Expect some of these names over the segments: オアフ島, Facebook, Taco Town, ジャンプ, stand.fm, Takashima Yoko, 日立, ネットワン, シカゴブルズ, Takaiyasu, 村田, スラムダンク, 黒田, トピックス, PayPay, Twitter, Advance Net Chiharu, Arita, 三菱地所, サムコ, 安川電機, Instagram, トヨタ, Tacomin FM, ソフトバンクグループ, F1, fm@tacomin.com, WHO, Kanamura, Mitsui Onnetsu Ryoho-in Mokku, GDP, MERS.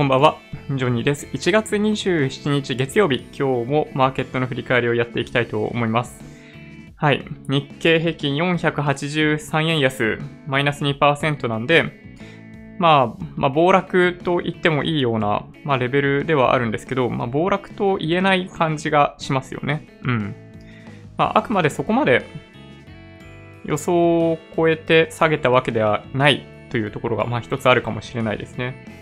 こんばんは、ジョニーです。1月27日月曜日、今日もマーケットの振り返りをやっていきたいと思います。はい、日経平均483円安、マイナス 2% なんで、まあ、暴落と言ってもいいような、レベルではあるんですけど、暴落と言えない感じがしますよね。うん。あくまでそこまで予想を超えて下げたわけではないというところが、一つあるかもしれないですね。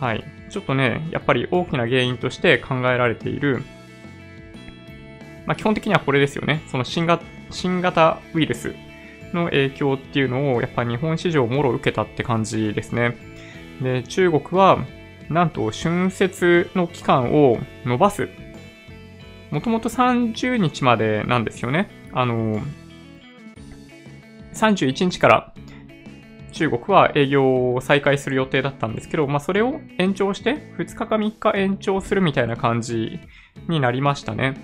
はい。ちょっとね、やっぱり大きな原因として考えられている、基本的にはこれですよね。その新型ウイルスの影響っていうのを、やっぱ日本市場もろ受けたって感じですね。で、中国は、なんと春節の期間を延ばす。もともと30日までなんですよね。31日から中国は営業を再開する予定だったんですけど、それを延長して2日か3日延長するみたいな感じになりましたね。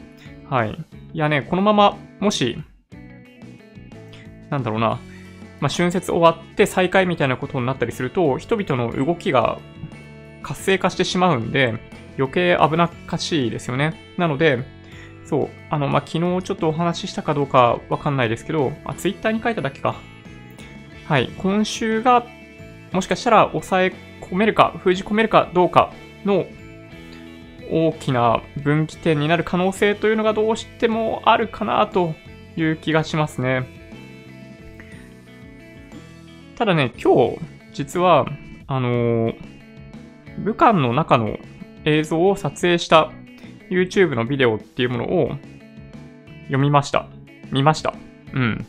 はい。いやね、このまま、もし、春節終わって再開みたいなことになったりすると、人々の動きが活性化してしまうんで、余計危なっかしいですよね。なので、そう、昨日ちょっとお話ししたかどうかわかんないですけど、ツイッターに書いただけか。はい。今週が、もしかしたら抑え込めるか、封じ込めるかどうかの、大きな分岐点になる可能性というのがどうしてもあるかなという気がしますね。ただね、今日実は武漢の中の映像を撮影した YouTube のビデオっていうものを見ました。うん。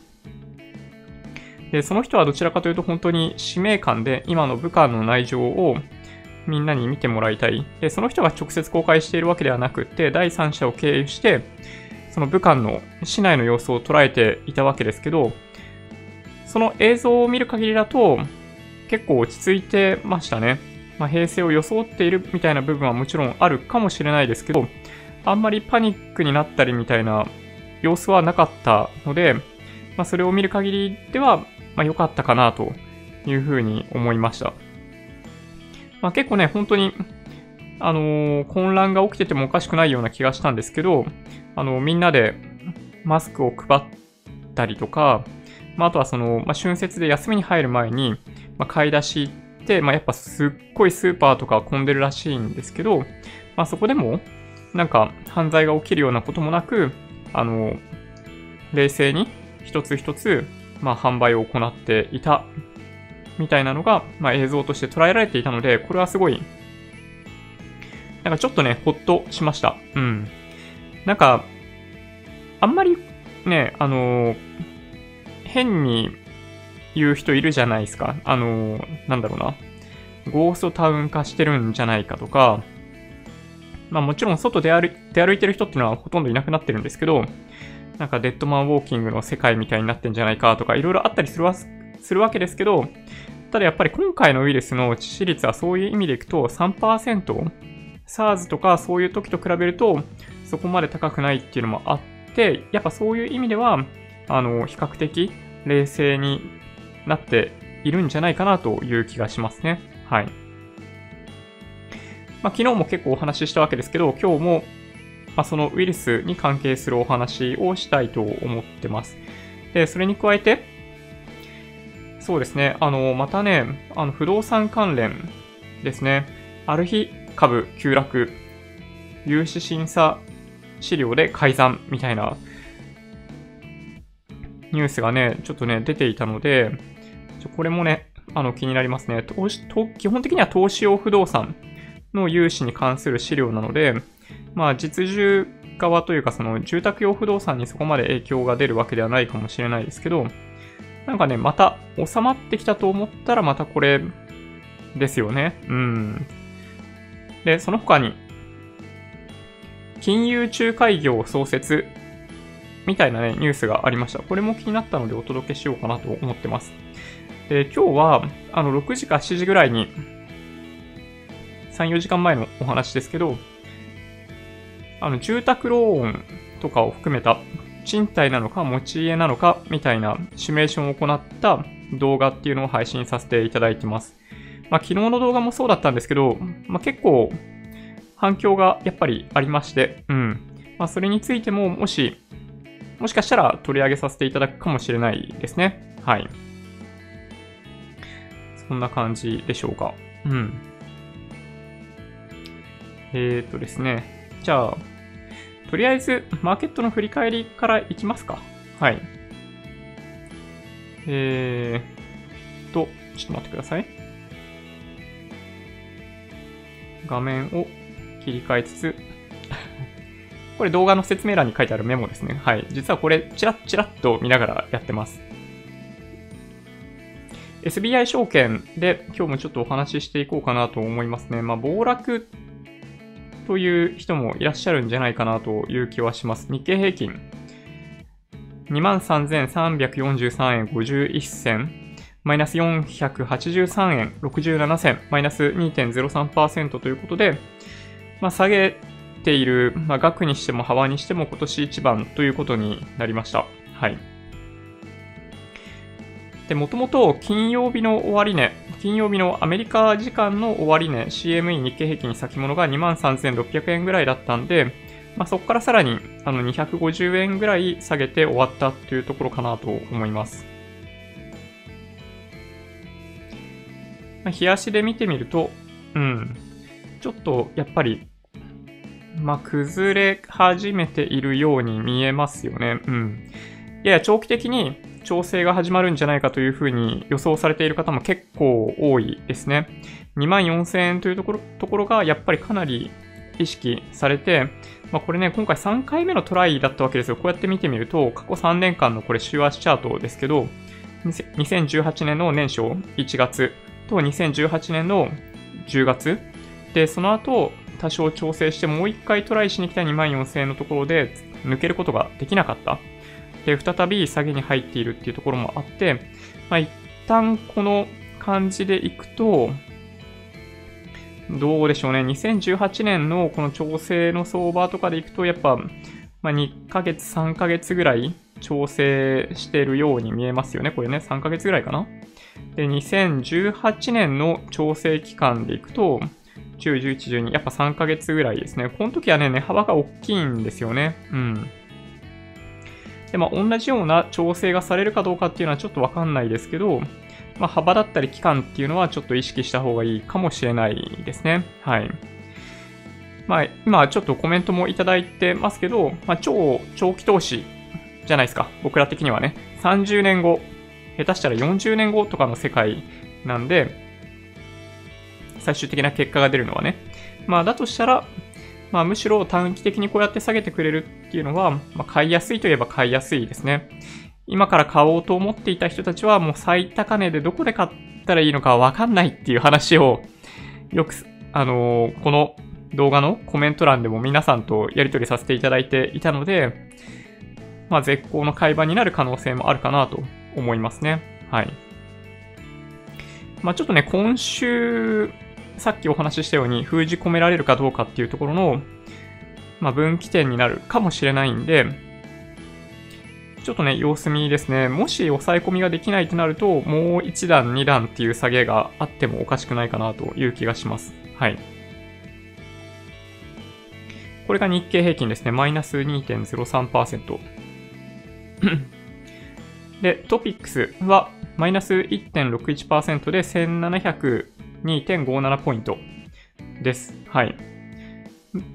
で、その人はどちらかというと本当に使命感で今の武漢の内情をみんなに見てもらいたい。で、その人が直接公開しているわけではなくて、第三者を経由して、その武漢の市内の様子を捉えていたわけですけど、その映像を見る限りだと、結構落ち着いてましたね。平静を装っているみたいな部分はもちろんあるかもしれないですけど、あんまりパニックになったりみたいな様子はなかったので、それを見る限りでは、良かったかなというふうに思いました。結構ね、本当に、混乱が起きててもおかしくないような気がしたんですけど、みんなでマスクを配ったりとか、あとはその、春節で休みに入る前に、買い出し行って、やっぱすっごいスーパーとか混んでるらしいんですけど、そこでも、犯罪が起きるようなこともなく、冷静に一つ一つ、販売を行っていた。みたいなのが、映像として捉えられていたので、これはすごい、ちょっとね、ほっとしました。うん。あんまりね、変に言う人いるじゃないですか。ゴーストタウン化してるんじゃないかとか、もちろん外で出歩いてる人ってのはほとんどいなくなってるんですけど、デッドマンウォーキングの世界みたいになってんじゃないかとか、いろいろあったりするわけですけど、ただやっぱり今回のウイルスの致死率はそういう意味でいくと 3%、SARS とかそういう時と比べるとそこまで高くないっていうのもあって、やっぱそういう意味では、比較的冷静になっているんじゃないかなという気がしますね。はい。昨日も結構お話ししたわけですけど、今日も、そのウイルスに関係するお話をしたいと思ってます。で、それに加えて、そうですね。またね、不動産関連ですね。アルヒ株急落、融資審査資料で改ざんみたいなニュースがね、ちょっとね、出ていたので、これもね、気になりますね。基本的には投資用不動産の融資に関する資料なので、実需側というか、その住宅用不動産にそこまで影響が出るわけではないかもしれないですけど、また収まってきたと思ったらまたこれですよね。うん。で、その他に、金融仲介業創設みたいなね、ニュースがありました。これも気になったのでお届けしようかなと思ってます。で、今日は、6時か7時ぐらいに、3、4時間前のお話ですけど、住宅ローンとかを含めた、賃貸なのか持ち家なのかみたいなシミュレーションを行った動画っていうのを配信させていただいてます。まあ、昨日の動画もそうだったんですけど、まあ、結構反響がやっぱりありまして、まあ、それについてももしかしたら取り上げさせていただくかもしれないですね。はい。そんな感じでしょうか。ですね。じゃあ、とりあえずマーケットの振り返りからいきますか。はい。ちょっと待ってください。画面を切り替えつつ、これ動画の説明欄に書いてあるメモですね。はい。実はこれ、チラッと見ながらやってます。SBI 証券で今日もちょっとお話ししていこうかなと思いますね。まあ、暴落という人もいらっしゃるんじゃないかなという気はします。日経平均 23,343 円51銭、マイナス483円67銭、マイナス 2.03% ということで、まあ、下げている、まあ、額にしても幅にしても今年一番ということになりました。はい。もともと金曜日の終値、金曜日のアメリカ時間の終値、CME 日経平均先物が 23,600 円ぐらいだったんで、まあ、そこからさらに250円ぐらい下げて終わったというところかなと思います。まあ、日足で見てみると、ちょっとやっぱり、まあ、崩れ始めているように見えますよね。やや長期的に調整が始まるんじゃないかというふうに予想されている方も結構多いですね。24,000円というところがやっぱりかなり意識されて、まあ、これね、今回3回目のトライだったわけですよ。こうやって見てみると、過去3年間のこれ週足チャートですけど、2018年の年初1月と2018年の10月で、その後多少調整してもう1回トライしに来た 24,000円のところで抜けることができなかった。で、再び下げに入っているっていうところもあって、まあ、一旦この感じでいくと、どうでしょうね。2018年のこの調整の相場とかでいくと、やっぱ、まあ、2ヶ月、3ヶ月ぐらい調整しているように見えますよね。これね、3ヶ月ぐらいかな。で、2018年の調整期間でいくと、10、11、12、やっぱ3ヶ月ぐらいですね。この時はね、値幅が大きいんですよね。で、まあ、同じような調整がされるかどうかっていうのはちょっとわかんないですけど、まあ、幅だったり期間っていうのはちょっと意識した方がいいかもしれないですね。はい。まあ、今ちょっとコメントもいただいてますけど、まあ、超長期投資じゃないですか。僕ら的にはね。30年後、下手したら40年後とかの世界なんで、最終的な結果が出るのはね。まあ、だとしたら、まあ、むしろ短期的にこうやって下げてくれるっていうのは、まあ、買いやすいといえば買いやすいですね。今から買おうと思っていた人たちはもう最高値でどこで買ったらいいのかわかんないっていう話をよく、この動画のコメント欄でも皆さんとやり取りさせていただいていたので、まあ、絶好の買い場になる可能性もあるかなと思いますね。はい。まあ、ちょっとね、今週、さっきお話ししたように封じ込められるかどうかっていうところの、まあ、分岐点になるかもしれないんで、ちょっとね、様子見ですね。もし抑え込みができないとなると、もう1段2段っていう下げがあってもおかしくないかなという気がします。はい。これが日経平均ですね。マイナス 2.03%。で、トピックスはマイナス 1.61% で1702.57 ポイントです。はい。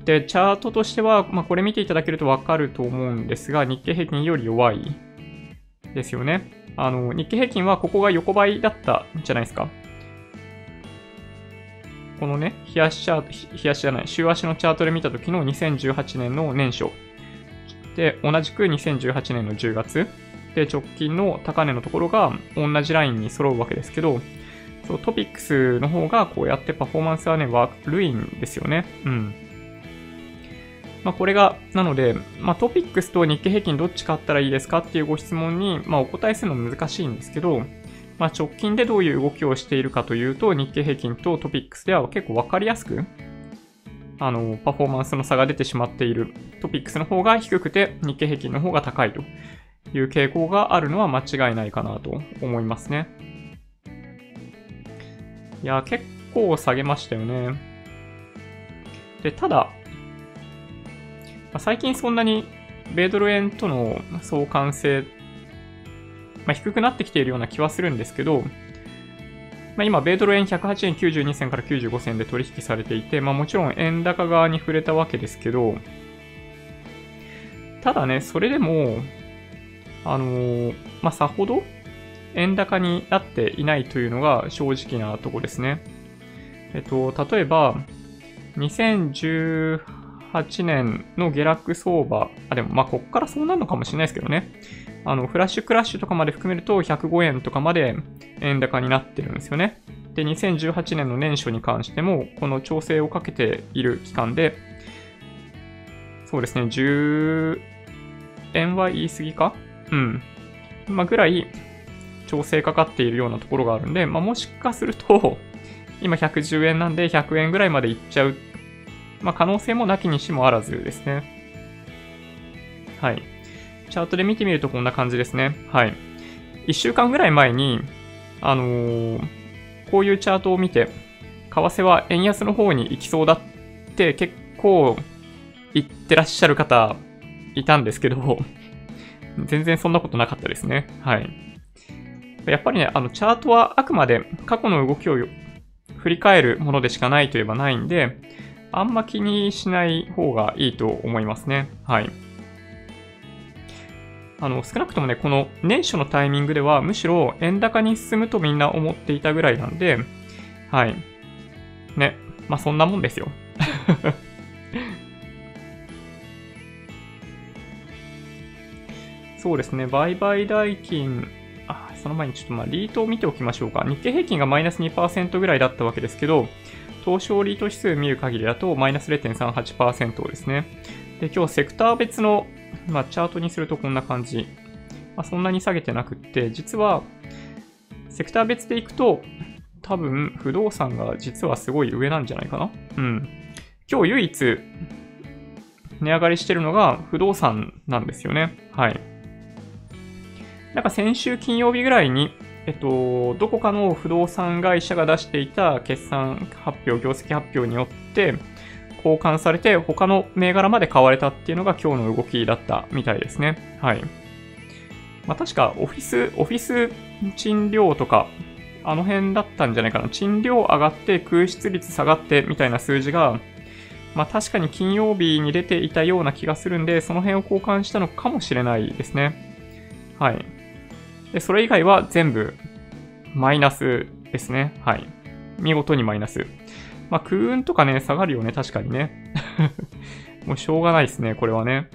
で、チャートとしては、まあ、これ見ていただけるとわかると思うんですが、日経平均より弱いですよね。日経平均はここが横ばいだったんじゃないですか。このね、週足のチャートで見た時の2018年の年初。で、同じく2018年の10月。で、直近の高値のところが同じラインに揃うわけですけど、トピックスの方がこうやってパフォーマンスはね、悪いんですよね。まあ、これが、なので、まあ、トピックスと日経平均どっち買ったらいいですかっていうご質問に、まあ、お答えするの難しいんですけど、まあ、直近でどういう動きをしているかというと、日経平均とトピックスでは結構わかりやすく、パフォーマンスの差が出てしまっている。トピックスの方が低くて、日経平均の方が高いという傾向があるのは間違いないかなと思いますね。いや、結構下げましたよね。で、ただ、最近そんなに米ドル円との相関性、低くなってきているような気はするんですけど、今、米ドル円108円92銭から95銭で取引されていて、もちろん円高側に触れたわけですけど、ただね、それでも、さほど円高になっていないというのが正直なとこですね。例えば、2018年の下落相場、でも、こっからそうなるのかもしれないですけどね。フラッシュクラッシュとかまで含めると105円とかまで円高になってるんですよね。で、2018年の年初に関しても、この調整をかけている期間で、そうですね、10円は言い過ぎか？ぐらい調整かかっているようなところがあるんで、もしかすると、今110円なんで100円ぐらいまでいっちゃう、可能性もなきにしもあらずですね。はい。チャートで見てみるとこんな感じですね。はい。1週間ぐらい前に、こういうチャートを見て、為替は円安の方に行きそうだって結構言ってらっしゃる方いたんですけど、全然そんなことなかったですね。はい。やっぱりね、チャートはあくまで過去の動きを振り返るものでしかないといえばないんで、あんま気にしない方がいいと思いますね。はい。少なくともね、この年初のタイミングではむしろ円高に進むとみんな思っていたぐらいなんで、はい。ね、そんなもんですよ。そうですね、売買代金、その前にちょっとリートを見ておきましょうか。日経平均がマイナス 2% ぐらいだったわけですけど、東証リート指数を見る限りだとマイナス 0.38% ですね。で、今日セクター別の、チャートにするとこんな感じ。そんなに下げてなくって、実はセクター別でいくと多分不動産が実はすごい上なんじゃないかな。今日唯一値上がりしてるのが不動産なんですよね。はい。なんか先週金曜日ぐらいに、どこかの不動産会社が出していた決算発表、業績発表によって、交換されて他の銘柄まで買われたっていうのが今日の動きだったみたいですね。はい。確かオフィス賃料とか、あの辺だったんじゃないかな。賃料上がって空室率下がってみたいな数字が、確かに金曜日に出ていたような気がするんで、その辺を交換したのかもしれないですね。はい。で、それ以外は全部マイナスですね。はい。見事にマイナス。空運とかね、下がるよね、確かにね。もうしょうがないですね、これはね。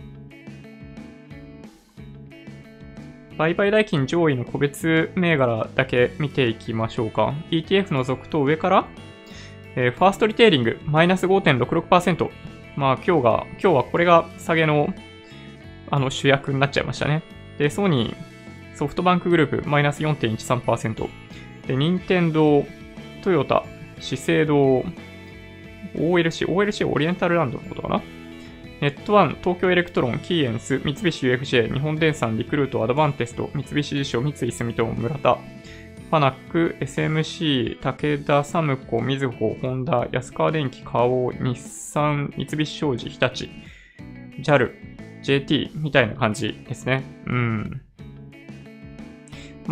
売買代金上位の個別銘柄だけ見ていきましょうか。ETF の続投上から、ファーストリテイリング、マイナス 5.66%。今日はこれが下げの、主役になっちゃいましたね。で、ソニー、ソフトバンクグループ、マイナス 4.13%。で、任天堂、トヨタ、資生堂、OLC、オリエンタルランドのことかな。ネットワン、東京エレクトロン、キーエンス、三菱 UFJ、日本電産、リクルート、アドバンテスト、三菱地所、三井住友、村田、パナック、SMC、武田、サムコ、みずほ、ホンダ、安川電機、花王、日産、三菱商事、日立、JAL、JT みたいな感じですね。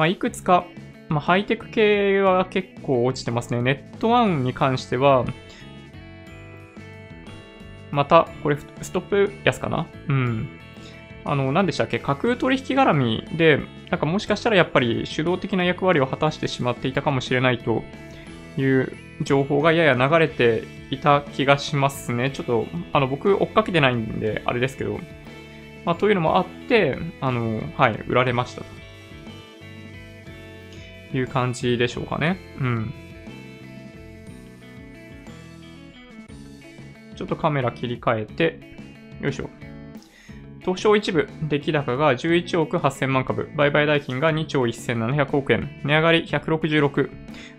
いくつか、ハイテク系は結構落ちてますね。ネットワンに関しては、また、これ、ストップ安かな？何でしたっけ？架空取引絡みで、なんかもしかしたらやっぱり主導的な役割を果たしてしまっていたかもしれないという情報がやや流れていた気がしますね。ちょっと、僕、追っかけてないんで、あれですけど。というのもあって、はい、売られましたと。いう感じでしょうかね。ちょっとカメラ切り替えて、よいしょ。東証一部、出来高が11億8000万株、売買代金が2兆1700億円、値上がり166、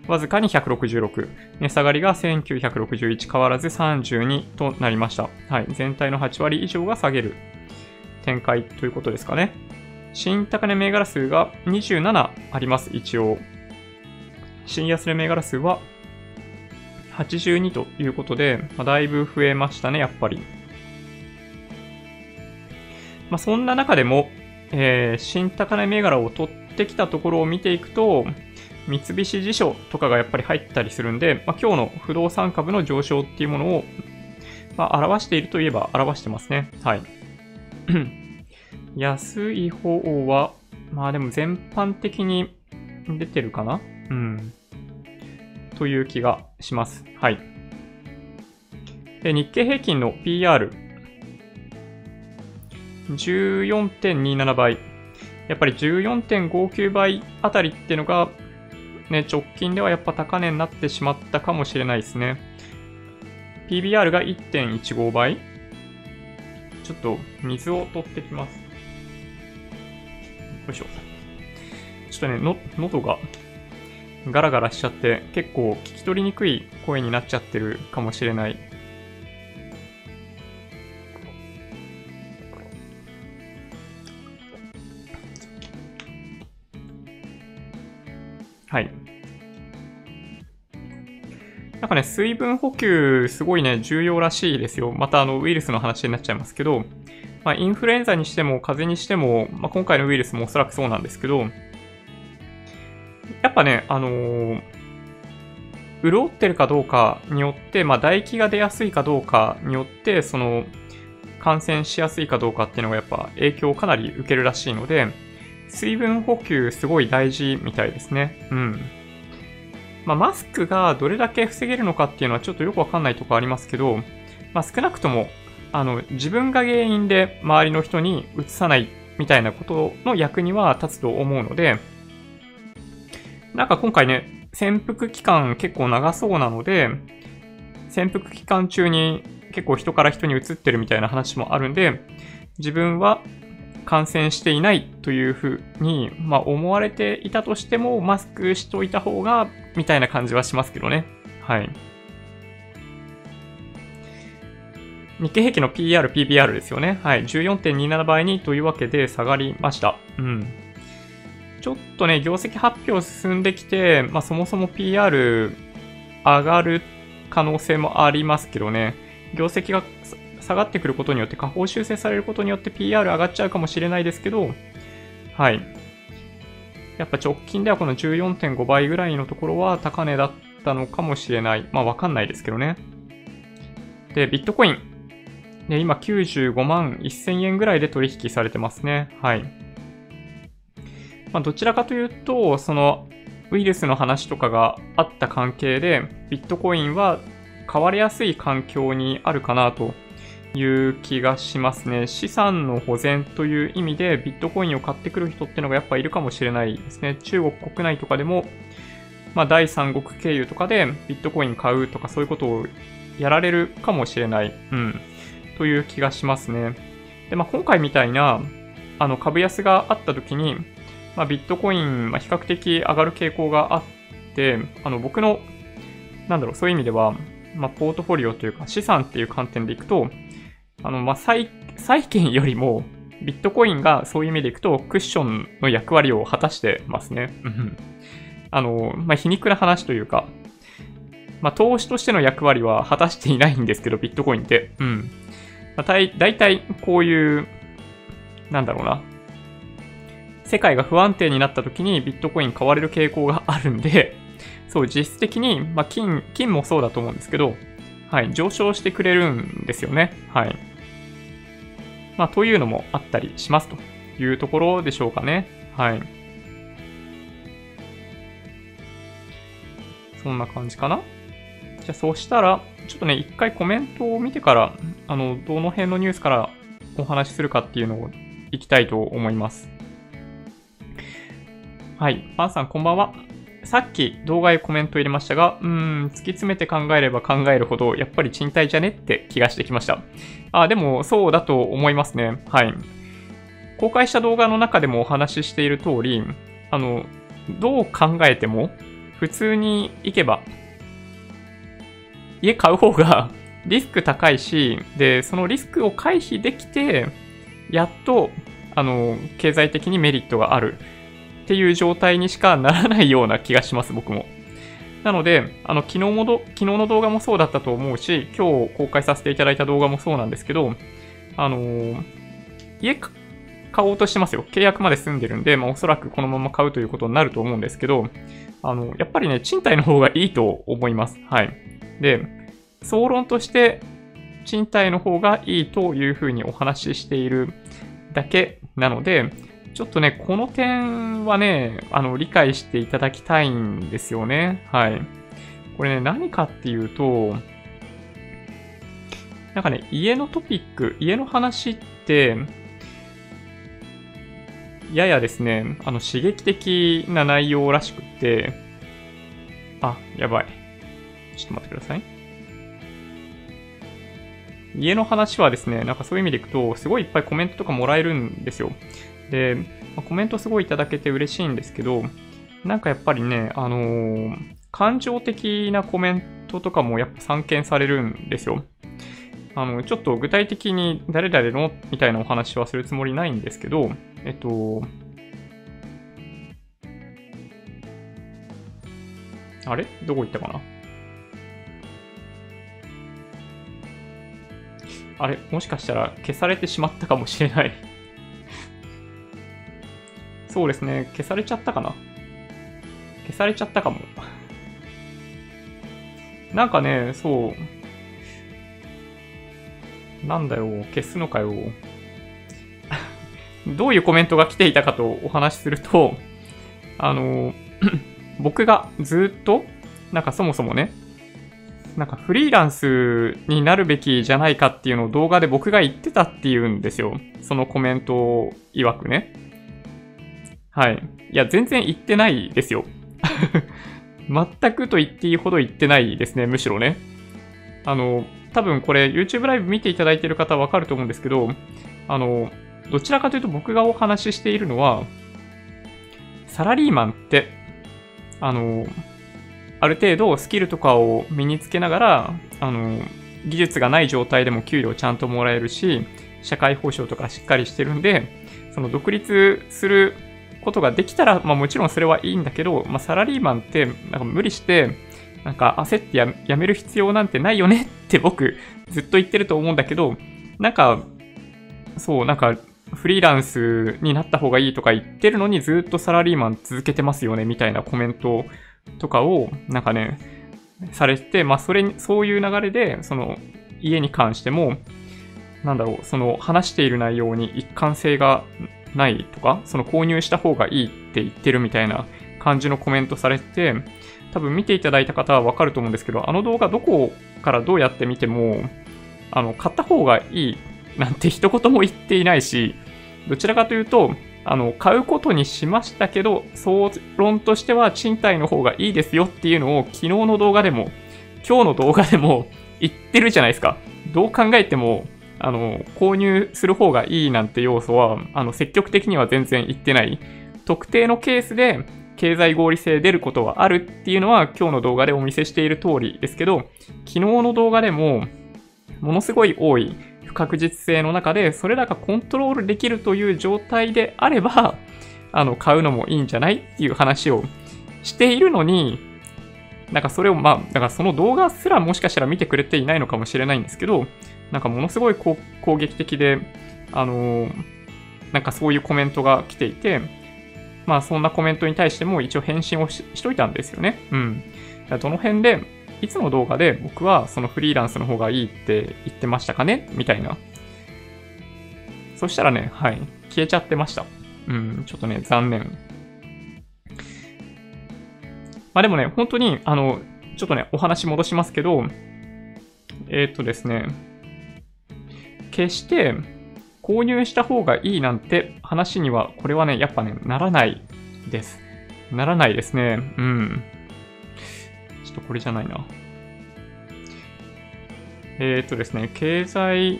わずかに166、値下がりが1961、変わらず32となりました。はい、全体の8割以上が下げる展開ということですかね。新高値銘柄数が27あります、一応。新安値銘柄数は82ということで、だいぶ増えましたね、やっぱり。そんな中でも、新高値銘柄を取ってきたところを見ていくと、三菱地所とかがやっぱり入ったりするんで、今日の不動産株の上昇っていうものを、表しているといえば表してますね。はい。安い方は、でも全般的に出てるかな？うん。という気がします。はい。で、日経平均の PR。14.27 倍。やっぱり 14.59 倍あたりっていうのが、ね、直近ではやっぱ高値になってしまったかもしれないですね。PBR が 1.15 倍。ちょっと水を取ってきます。よいしょ。ちょっとね、喉がガラガラしちゃって、結構聞き取りにくい声になっちゃってるかもしれない。はい。なんかね、水分補給すごいね、重要らしいですよ。またウイルスの話になっちゃいますけど、インフルエンザにしても風邪にしても、今回のウイルスもおそらくそうなんですけど、やっぱね、潤ってるかどうかによって、唾液が出やすいかどうかによって、その、感染しやすいかどうかっていうのがやっぱ影響をかなり受けるらしいので、水分補給すごい大事みたいですね。うん。マスクがどれだけ防げるのかっていうのはちょっとよくわかんないところありますけど、少なくとも、自分が原因で周りの人にうつさないみたいなことの役には立つと思うので、なんか今回ね、潜伏期間結構長そうなので、潜伏期間中に結構人から人に移ってるみたいな話もあるんで、自分は感染していないというふうに、思われていたとしても、マスクしといた方が、みたいな感じはしますけどね。はい。日経平均の PR、PBR ですよね。はい。14.27 倍にというわけで下がりました。うん。ちょっとね、業績発表進んできて、そもそも PR 上がる可能性もありますけどね。業績が下がってくることによって、下方修正されることによって PR 上がっちゃうかもしれないですけど、はい。やっぱ直近ではこの 14.5 倍ぐらいのところは高値だったのかもしれない。わかんないですけどね。で、ビットコイン。で、今95万1000円ぐらいで取引されてますね。はい。どちらかというと、そのウイルスの話とかがあった関係で、ビットコインは買われやすい環境にあるかなという気がしますね。資産の保全という意味でビットコインを買ってくる人ってのがやっぱいるかもしれないですね。中国国内とかでも、第三国経由とかでビットコイン買うとかそういうことをやられるかもしれない。うん。という気がしますね。で、今回みたいな、株安があった時に、ビットコイン、比較的上がる傾向があって、僕の、そういう意味では、ポートフォリオというか資産っていう観点でいくと、債券よりも、ビットコインがそういう意味でいくと、クッションの役割を果たしてますね。皮肉な話というか、投資としての役割は果たしていないんですけど、ビットコインって。うん。だいたい、こういう、世界が不安定になった時にビットコイン買われる傾向があるんで、そう、実質的に、金もそうだと思うんですけど、はい、上昇してくれるんですよね。はい。というのもあったりしますというところでしょうかね。はい。そんな感じかな。じゃあ、そしたら、ちょっとね、一回コメントを見てから、どの辺のニュースからお話しするかっていうのをいきたいと思います。はい。パンさん、こんばんは。さっき動画へコメント入れましたが、突き詰めて考えれば考えるほど、やっぱり賃貸じゃねって気がしてきました。でもそうだと思いますね。はい。公開した動画の中でもお話ししている通り、どう考えても、普通に行けば、家買う方がリスク高いし、で、そのリスクを回避できて、やっと、経済的にメリットがある。っていう状態にしかならないような気がします、僕も。なので、昨日の動画もそうだったと思うし、今日公開させていただいた動画もそうなんですけど、家買おうとしてますよ。契約まで済んでるんで、まあおそらくこのまま買うということになると思うんですけど、やっぱりね、賃貸の方がいいと思います。はい。で、総論として、賃貸の方がいいというふうにお話ししているだけなので、ちょっとね、この点はね、理解していただきたいんですよね。はい。これね、何かっていうと、なんかね、家のトピック、家の話って、ややですね、刺激的な内容らしくって、あ、やばい。ちょっと待ってください。家の話はですね、なんかそういう意味でいくと、すごいいっぱいコメントとかもらえるんですよ。で、コメントすごいいただけて嬉しいんですけど、なんかやっぱりね、感情的なコメントとかもやっぱ散見されるんですよ。ちょっと具体的に誰々のみたいなお話はするつもりないんですけど、あれ?どこ行ったかな?あれ?もしかしたら消されてしまったかもしれない。そうですね。消されちゃったかな?消されちゃったかも。なんかね、そう。なんだよ、消すのかよ。どういうコメントが来ていたかとお話しすると、僕がずっと、なんかそもそもね、なんかフリーランスになるべきじゃないかっていうのを動画で僕が言ってたっていうんですよ。そのコメント曰くね。はい。いや、全然言ってないですよ。全くと言っていいほど言ってないですね、むしろね。多分これ YouTube ライブ見ていただいている方はわかると思うんですけど、どちらかというと僕がお話ししているのは、サラリーマンって、ある程度スキルとかを身につけながら、技術がない状態でも給料ちゃんともらえるし、社会保障とかしっかりしてるんで、その独立することができたら、まあもちろんそれはいいんだけど、まあサラリーマンってなんか無理して、なんか焦ってやめる必要なんてないよねって僕ずっと言ってると思うんだけど、なんか、そう、なんかフリーランスになった方がいいとか言ってるのにずっとサラリーマン続けてますよねみたいなコメントとかをなんかね、されて、まあそういう流れで、その家に関しても、なんだろう、その話している内容に一貫性がないとか、その購入した方がいいって言ってるみたいな感じのコメントされて、多分見ていただいた方はわかると思うんですけど、あの動画どこからどうやって見ても、買った方がいいなんて一言も言っていないし、どちらかというと、買うことにしましたけど、総論としては賃貸の方がいいですよっていうのを昨日の動画でも、今日の動画でも言ってるじゃないですか。どう考えても、購入する方がいいなんて要素は、積極的には全然言ってない。特定のケースで、経済合理性出ることはあるっていうのは今日の動画でお見せしている通りですけど、昨日の動画でもものすごい多い不確実性の中で、それらがコントロールできるという状態であれば、買うのもいいんじゃないっていう話をしているのに、なんかそれをまあ、だからその動画すらもしかしたら見てくれていないのかもしれないんですけど、なんかものすごい攻撃的で、なんかそういうコメントが来ていて、まあそんなコメントに対しても一応返信を しといたんですよね。うん。どの辺で、いつの動画で僕はそのフリーランスの方がいいって言ってましたかねみたいな。そしたらね、はい。消えちゃってました。うん。ちょっとね、残念。まあでもね、本当に、ちょっとね、お話戻しますけど、ですね、決して、購入した方がいいなんて話には、これはね、やっぱね、ならないです。ならないですね。うん。ちょっとこれじゃないな。ですね、経済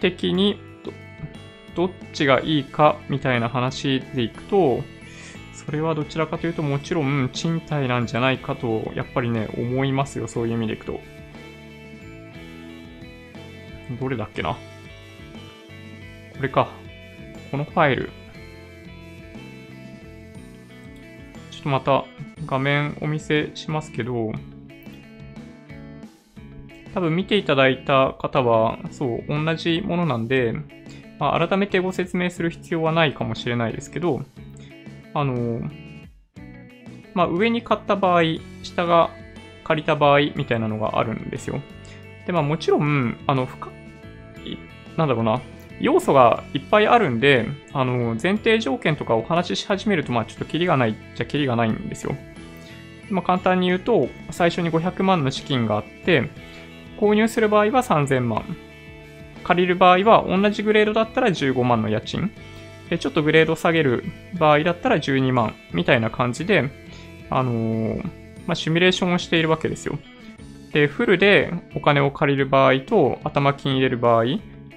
的にどっちがいいかみたいな話でいくと、それはどちらかというと、もちろん賃貸なんじゃないかと、やっぱりね、思いますよ。そういう意味でいくと。どれだっけな。これか。このファイル。ちょっとまた画面お見せしますけど、多分見ていただいた方は、そう、同じものなんで、まあ、改めてご説明する必要はないかもしれないですけど、まあ、上に買った場合、下が借りた場合みたいなのがあるんですよ。で、まあ、もちろん、なんだろうな、要素がいっぱいあるんで、前提条件とかお話しし始めると、まあ、ちょっとキリがないっちゃキリがないんですよ。まあ、簡単に言うと、最初に500万の資金があって、購入する場合は3000万。借りる場合は同じグレードだったら15万の家賃。で、ちょっとグレード下げる場合だったら12万みたいな感じで、まあ、シミュレーションをしているわけですよ。で、フルでお金を借りる場合と頭金入れる場合、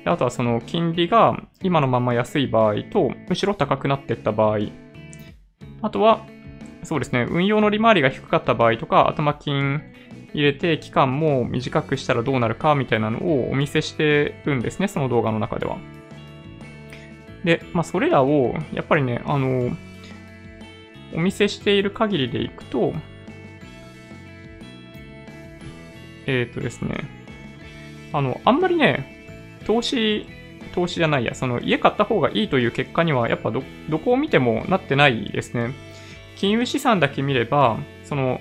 あとはその金利が今のまま安い場合と、むしろ高くなっていった場合。あとは、そうですね、運用の利回りが低かった場合とか、頭金入れて期間も短くしたらどうなるかみたいなのをお見せしてるんですね、その動画の中では。で、まあ、それらを、やっぱりね、お見せしている限りでいくと、ですね、あんまりね、投資じゃないや、その家買った方がいいという結果には、やっぱどこを見てもなってないですね。金融資産だけ見れば、その、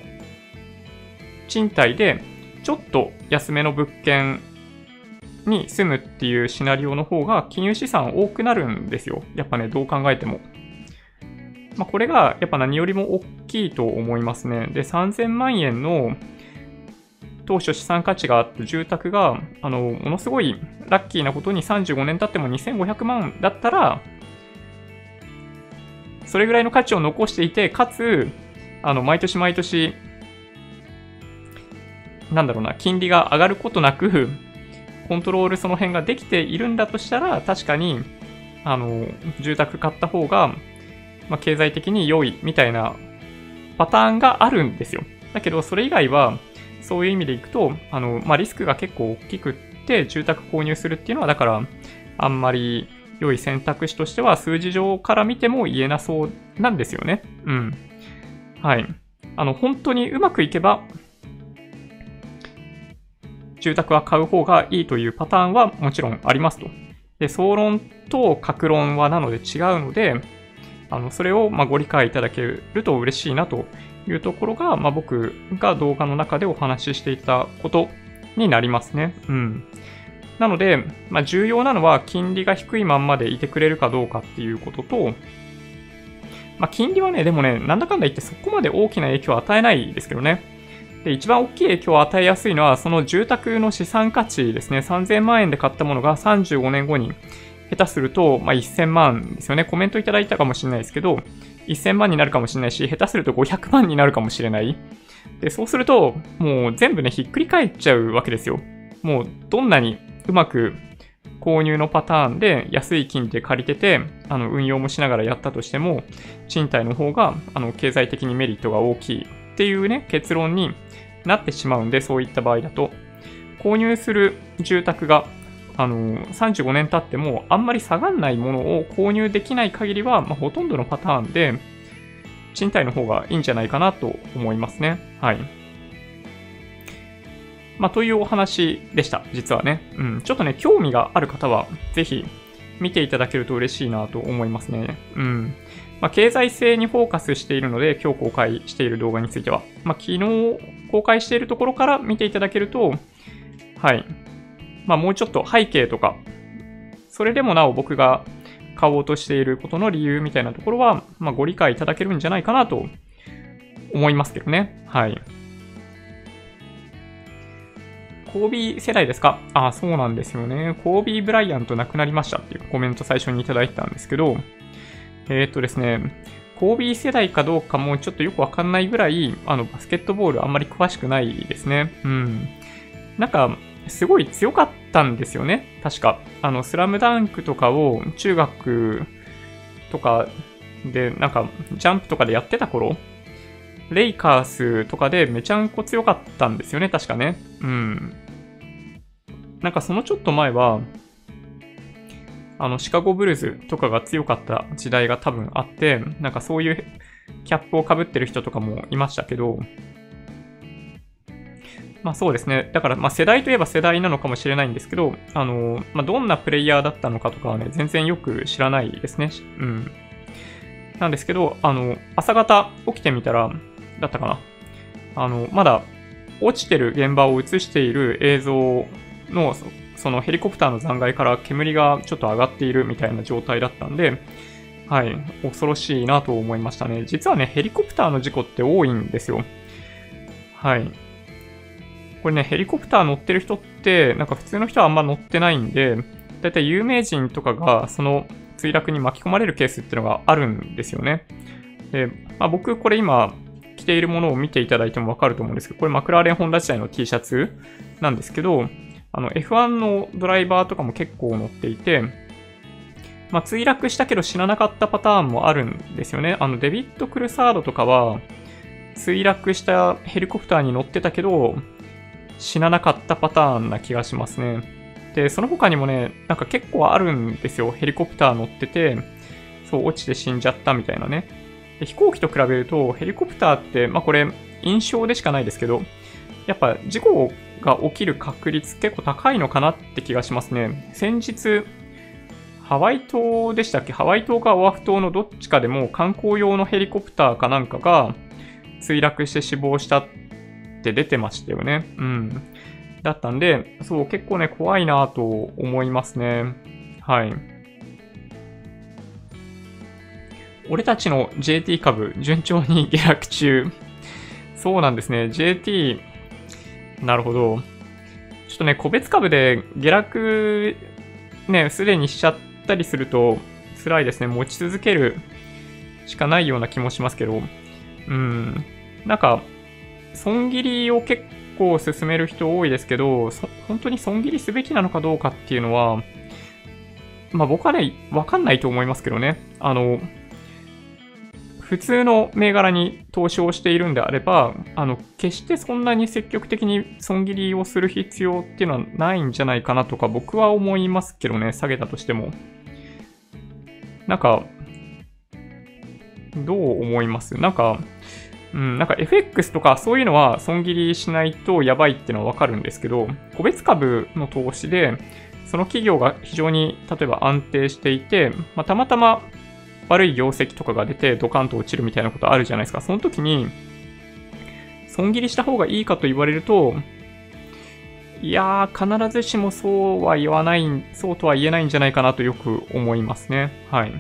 賃貸でちょっと安めの物件に住むっていうシナリオの方が金融資産多くなるんですよ。やっぱね、どう考えても。まあ、これがやっぱ何よりも大きいと思いますね。で、3000万円の当初資産価値があった住宅が、ものすごいラッキーなことに35年経っても2500万だったら、それぐらいの価値を残していて、かつ、毎年毎年、なんだろうな、金利が上がることなく、コントロールその辺ができているんだとしたら、確かに、住宅買った方が、まあ、経済的に良いみたいなパターンがあるんですよ。だけど、それ以外は、そういう意味でいくと、まあ、リスクが結構大きくって、住宅購入するっていうのは、だから、あんまり良い選択肢としては、数字上から見ても言えなそうなんですよね。うん。はい。本当にうまくいけば、住宅は買う方がいいというパターンはもちろんありますと。で、総論と各論はなので違うので、それをまあご理解いただけると嬉しいなというところが、まあ、僕が動画の中でお話ししていたことになりますね。うん。なので、まあ、重要なのは金利が低いまんまでいてくれるかどうかっていうことと、まあ、金利はね、でもね、なんだかんだ言ってそこまで大きな影響を与えないですけどね。で、一番大きい影響を与えやすいのは、その住宅の資産価値ですね。3000万円で買ったものが35年後に、下手すると、まあ、1000万ですよね。コメントいただいたかもしれないですけど、1000万になるかもしれないし、下手すると500万になるかもしれない。で、そうすると、もう全部ね、ひっくり返っちゃうわけですよ。もう、どんなにうまく購入のパターンで安い金で借りてて、運用もしながらやったとしても、賃貸の方が、経済的にメリットが大きい。っていうね、結論になってしまうんで、そういった場合だと、購入する住宅が、35年経ってもあんまり下がんないものを購入できない限りは、まあ、ほとんどのパターンで、賃貸の方がいいんじゃないかなと思いますね。はい。まあ、というお話でした、実はね。うん。ちょっとね、興味がある方は、ぜひ見ていただけると嬉しいなと思いますね。うん。まあ、経済性にフォーカスしているので、今日公開している動画については、まあ、昨日公開しているところから見ていただけると、はい。まあ、もうちょっと背景とか、それでもなお僕が買おうとしていることの理由みたいなところは、まあ、ご理解いただけるんじゃないかなと思いますけどね。はい。コービー世代ですか？あ、そうなんですよね。コービー・ブライアント亡くなりましたっていうコメント最初にいただいたんですけど、ですね、コービー世代かどうかもちょっとよくわかんないぐらい、バスケットボールあんまり詳しくないですね。うん。なんか、すごい強かったんですよね。確か。スラムダンクとかを中学とかで、なんか、ジャンプとかでやってた頃、レイカースとかでめちゃんこ強かったんですよね。確かね。うん。なんかそのちょっと前は、シカゴブルズとかが強かった時代が多分あって、なんかそういうキャップをかぶってる人とかもいましたけど、まあそうですね。だからまあ世代といえば世代なのかもしれないんですけど、どんなプレイヤーだったのかとかはね、全然よく知らないですね。うん。なんですけど、朝方起きてみたら、だったかな。まだ落ちてる現場を映している映像の、そのヘリコプターの残骸から煙がちょっと上がっているみたいな状態だったんで、はい、恐ろしいなと思いましたね。実はね、ヘリコプターの事故って多いんですよ。はい。これね、ヘリコプター乗ってる人って、なんか普通の人はあんま乗ってないんで、だいたい有名人とかがその墜落に巻き込まれるケースっていうのがあるんですよね。で、僕これ今着ているものを見ていただいてもわかると思うんですけど、これマクラーレンホンダ時代の T シャツなんですけど、F1 のドライバーとかも結構乗っていて、墜落したけど死ななかったパターンもあるんですよね。デビッド・クルサードとかは墜落したヘリコプターに乗ってたけど死ななかったパターンな気がしますね。で、その他にもね、なんか結構あるんですよ。ヘリコプター乗ってて、そう、落ちて死んじゃったみたいなね。で、飛行機と比べると、ヘリコプターって、これ、印象でしかないですけど、やっぱ事故が起きる確率結構高いのかなって気がしますね。先日、ハワイ島でしたっけ？ハワイ島かオアフ島のどっちかでも観光用のヘリコプターかなんかが墜落して死亡したって出てましたよね。うん。だったんで、そう、結構ね、怖いなぁと思いますね。はい。俺たちの JT 株、順調に下落中。そうなんですね。JT、なるほど。ちょっとね、個別株で下落、ね、すでにしちゃったりすると、辛いですね。持ち続けるしかないような気もしますけど。うん。なんか、損切りを結構、進める人多いですけど、本当に損切りすべきなのかどうかっていうのは、僕はね、わかんないと思いますけどね。普通の銘柄に投資をしているんであれば、決してそんなに積極的に損切りをする必要っていうのはないんじゃないかなとか、僕は思いますけどね、下げたとしても。なんか、どう思います？なんか FX とかそういうのは損切りしないとやばいっていうのはわかるんですけど、個別株の投資で、その企業が非常に例えば安定していて、たまたま悪い業績とかが出てドカンと落ちるみたいなことあるじゃないですか。その時に、損切りした方がいいかと言われると、いやー、必ずしもそうとは言えないんじゃないかなとよく思いますね。はい。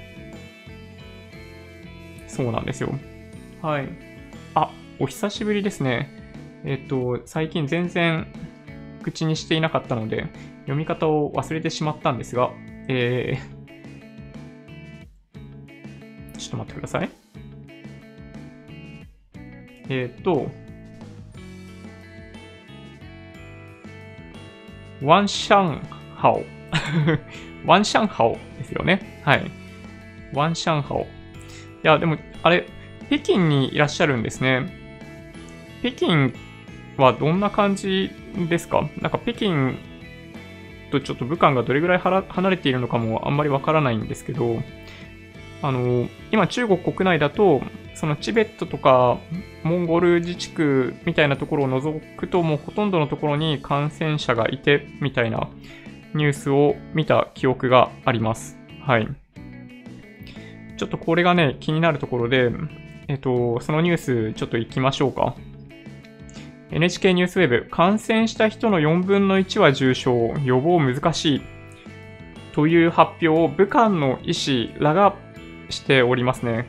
そうなんですよ。はい。お久しぶりですね。最近全然口にしていなかったので、読み方を忘れてしまったんですが、ちょっと待ってください。ワンシャンハオですよね。はい。ワンシャンハオ。いや、でも、あれ、北京にいらっしゃるんですね。北京はどんな感じですか？なんか北京とちょっと武漢がどれぐらい離れているのかもあんまりわからないんですけど、今中国国内だと、そのチベットとかモンゴル自治区みたいなところを除くともうほとんどのところに感染者がいてみたいなニュースを見た記憶があります。はい。ちょっとこれがね、気になるところで、そのニュースちょっと行きましょうか。NHK ニュースウェブ、感染した人の4分の1は重症、予防難しいという発表を武漢の医師らがしておりますね。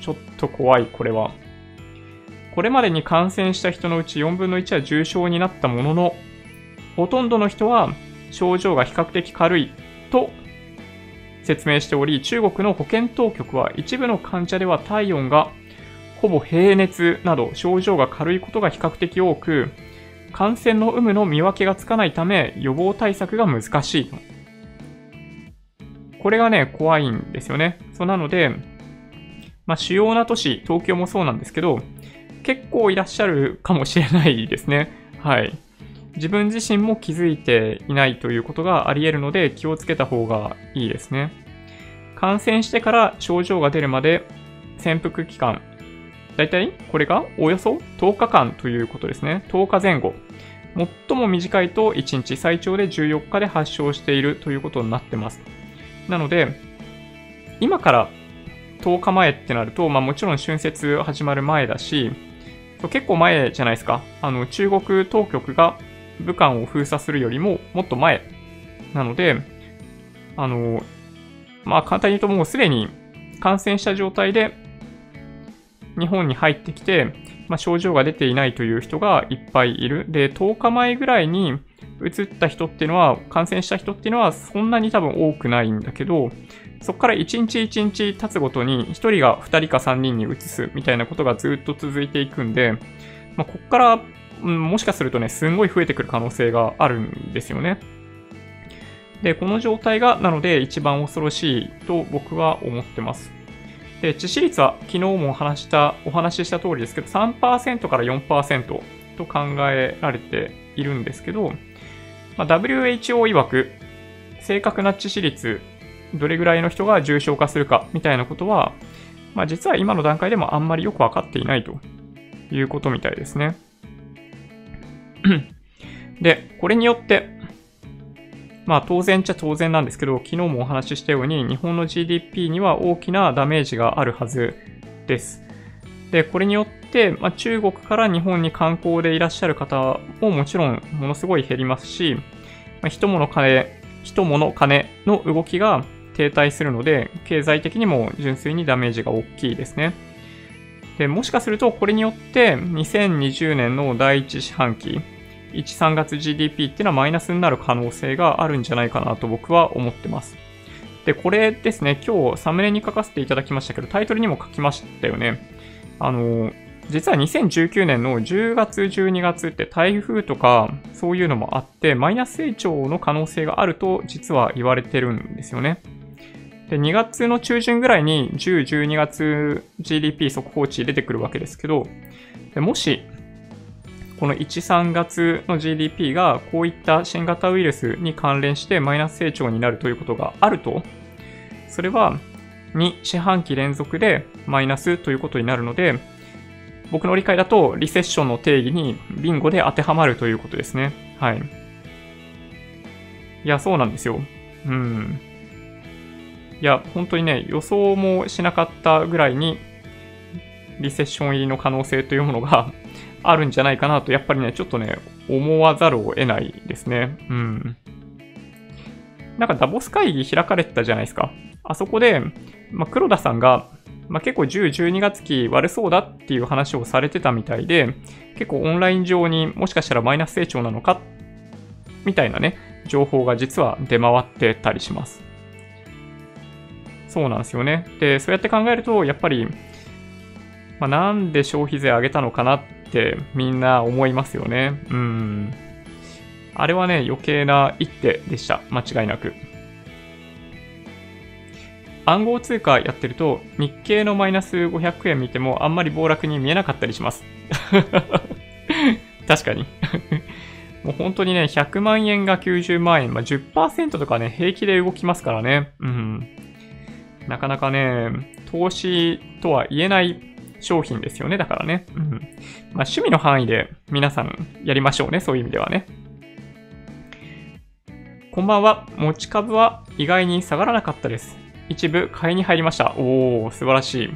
ちょっと怖い、これは。これまでに感染した人のうち4分の1は重症になったものの、ほとんどの人は症状が比較的軽いと説明しており、中国の保健当局は一部の患者では体温がほぼ平熱など症状が軽いことが比較的多く、感染の有無の見分けがつかないため予防対策が難しいと。これがね、怖いんですよね。そうなので、主要な都市、東京もそうなんですけど、結構いらっしゃるかもしれないですね。はい。自分自身も気づいていないということがあり得るので気をつけた方がいいですね。感染してから症状が出るまで潜伏期間、だいたいこれがおよそ10日間ということですね。10日前後。最も短いと1日、最長で14日で発症しているということになってます。なので、今から10日前ってなると、もちろん春節始まる前だし、結構前じゃないですか。中国当局が武漢を封鎖するよりももっと前なので、簡単に言うともうすでに感染した状態で日本に入ってきて、症状が出ていないという人がいっぱいいる。で、10日前ぐらいに移った人っていうのは、感染した人っていうのはそんなに多分多くないんだけど、そこから1日1日経つごとに1人が2人か3人に移すみたいなことがずっと続いていくんで、ここから、もしかするとね、すんごい増えてくる可能性があるんですよね。で、この状態が、なので一番恐ろしいと僕は思ってます。で、致死率は昨日もお話しした通りですけど、3% から 4% と考えられているんですけど、WHO 曰く、正確な致死率、どれぐらいの人が重症化するかみたいなことは、実は今の段階でもあんまりよく分かっていないということみたいですね。で、これによって、当然っちゃ当然なんですけど、昨日もお話ししたように、日本の GDP には大きなダメージがあるはずです。で、これによって、中国から日本に観光でいらっしゃる方ももちろんものすごい減りますし、人物金の動きが停滞するので、経済的にも純粋にダメージが大きいですね。で、もしかするとこれによって2020年の第1四半期、1、3月 GDP っていうのはマイナスになる可能性があるんじゃないかなと僕は思ってます。で、これですね、今日サムネに書かせていただきましたけど、タイトルにも書きましたよね。実は2019年の10月、12月って台風とかそういうのもあって、マイナス成長の可能性があると実は言われてるんですよね。で、2月の中旬ぐらいに10、12月 GDP 速報値出てくるわけですけど、で、もし、この1、3月の GDP がこういった新型ウイルスに関連してマイナス成長になるということがあると、それは2四半期連続でマイナスということになるので、僕の理解だとリセッションの定義にビンゴで当てはまるということですね。はい。いや、そうなんですよ。いや、本当にね、予想もしなかったぐらいにリセッション入りの可能性というものがあるんじゃないかなと、やっぱりね、ちょっとね、思わざるを得ないですね。なんかダボス会議開かれてたじゃないですか。あそこで、黒田さんが、結構10、12月期悪そうだっていう話をされてたみたいで、結構オンライン上にもしかしたらマイナス成長なのか、みたいなね、情報が実は出回ってたりします。そうなんですよね。で、そうやって考えると、やっぱり、なんで消費税上げたのかなってみんな思いますよね。あれはね、余計な一手でした。間違いなく。暗号通貨やってると、日経のマイナス500円見てもあんまり暴落に見えなかったりします。確かに。もう本当にね、100万円が90万円、10% とかね、平気で動きますからね。なかなかね、投資とは言えない商品ですよね、だからね。趣味の範囲で皆さんやりましょうね、そういう意味ではね。こんばんは。持ち株は意外に下がらなかったです。一部買いに入りました。おー、素晴らしい。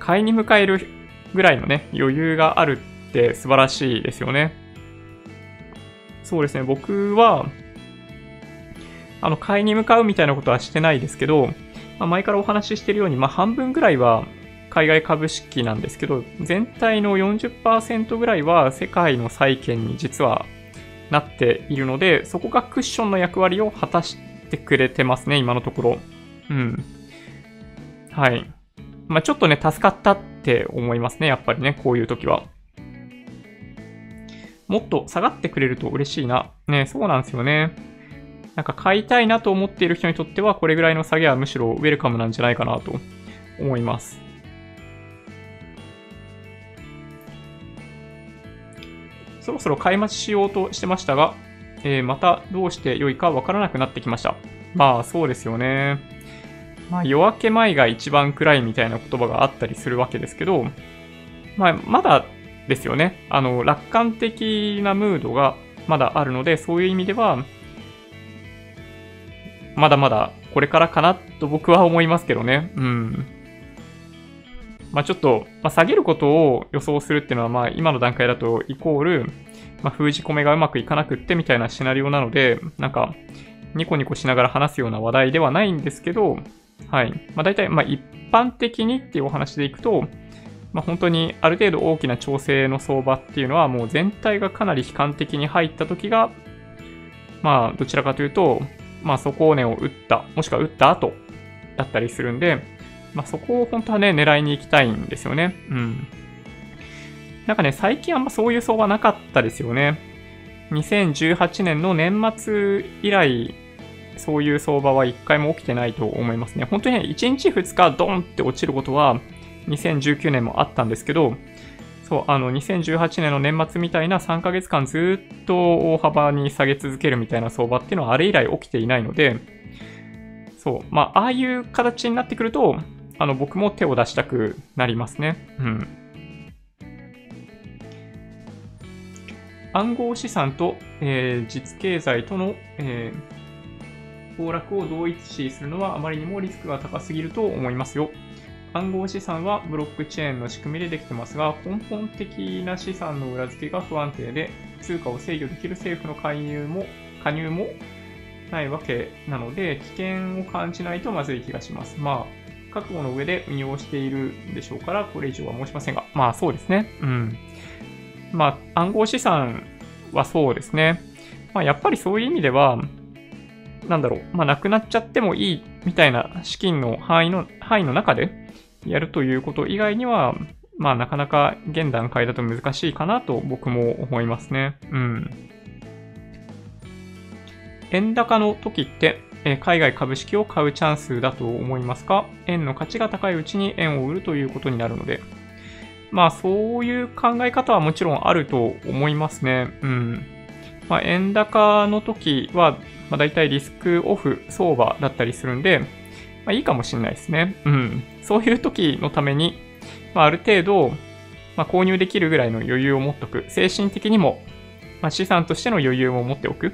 買いに向かえるぐらいのね、余裕があるって素晴らしいですよね。そうですね、僕は、買いに向かうみたいなことはしてないですけど、前からお話ししてるように、半分ぐらいは、海外株式なんですけど、全体の 40% ぐらいは世界の債券に実はなっているので、そこがクッションの役割を果たしてくれてますね、今のところ。はい。ちょっとね、助かったって思いますね、やっぱりね、こういう時は。もっと下がってくれると嬉しいな。ね、そうなんですよね。なんか買いたいなと思っている人にとっては、これぐらいの下げはむしろウェルカムなんじゃないかなと思います。そろそろ買い増ししようとしてましたが、またどうして良いか分からなくなってきました。そうですよね。夜明け前が一番暗いみたいな言葉があったりするわけですけど、まあ、まだですよね。楽観的なムードがまだあるので、そういう意味では、まだまだこれからかなと僕は思いますけどね。うん。まあちょっと、下げることを予想するっていうのは、今の段階だとイコール、封じ込めがうまくいかなくってみたいなシナリオなので、なんか、ニコニコしながら話すような話題ではないんですけど、はい。大体、一般的にっていうお話でいくと、本当にある程度大きな調整の相場っていうのはもう全体がかなり悲観的に入った時が、どちらかというと、底根を打った、もしくは打った後だったりするんで、そこを本当はね、狙いに行きたいんですよね。うん。なんかね、最近あんまそういう相場なかったですよね。2018年の年末以来、そういう相場は一回も起きてないと思いますね。本当にね、1日2日ドンって落ちることは、2019年もあったんですけど、そう、2018年の年末みたいな3ヶ月間ずっと大幅に下げ続けるみたいな相場っていうのはあれ以来起きていないので、そう、ああいう形になってくると、僕も手を出したくなりますね。うん。暗号資産と、実経済との、暴落を同一視するのはあまりにもリスクが高すぎると思いますよ。暗号資産はブロックチェーンの仕組みでできてますが、根本的な資産の裏付けが不安定で、通貨を制御できる政府の加入もないわけなので、危険を感じないとまずい気がします。覚悟の上で運用しているんでしょうから、これ以上は申しませんが。そうですね。うん。暗号資産はそうですね。やっぱりそういう意味では、なくなっちゃってもいいみたいな資金の範囲の中でやるということ以外には、なかなか現段階だと難しいかなと僕も思いますね。うん。円高の時って、海外株式を買うチャンスだと思いますか？円の価値が高いうちに円を売るということになるので。そういう考え方はもちろんあると思いますね。うん。円高の時は、だいたいリスクオフ相場だったりするんで、いいかもしれないですね。うん。そういう時のために、ある程度、購入できるぐらいの余裕を持っておく。精神的にも、資産としての余裕を持っておく。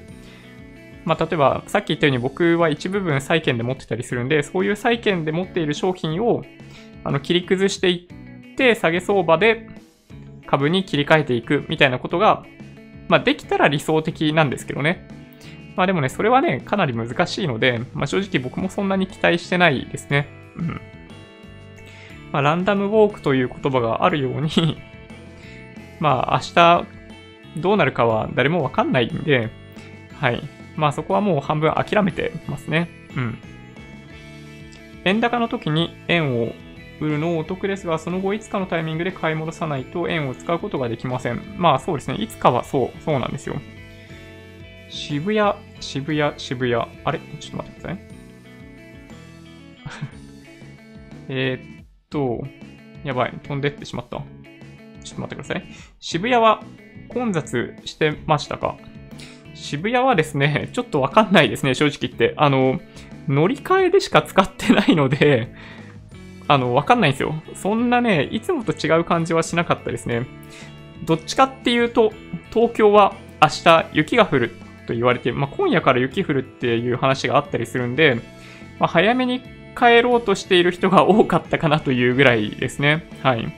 例えば、さっき言ったように僕は一部分債券で持ってたりするんで、そういう債券で持っている商品を、切り崩していって、下げ相場で株に切り替えていくみたいなことが、できたら理想的なんですけどね。でもね、それはね、かなり難しいので、正直僕もそんなに期待してないですね。うん。ランダムウォークという言葉があるように、明日どうなるかは誰もわかんないんで、はい。そこはもう半分諦めてますね。うん。円高の時に円を売るのお得ですが、その後いつかのタイミングで買い戻さないと円を使うことができません。そうですね。いつかはそうなんですよ。渋谷。あれ？ちょっと待ってください。やばい。飛んでってしまった。ちょっと待ってください。渋谷は混雑してましたか？渋谷はですね、ちょっとわかんないですね、正直言って。乗り換えでしか使ってないので、わかんないんですよ。そんなね、いつもと違う感じはしなかったですね。どっちかっていうと、東京は明日雪が降ると言われて、今夜から雪降るっていう話があったりするんで、早めに帰ろうとしている人が多かったかなというぐらいですね。はい。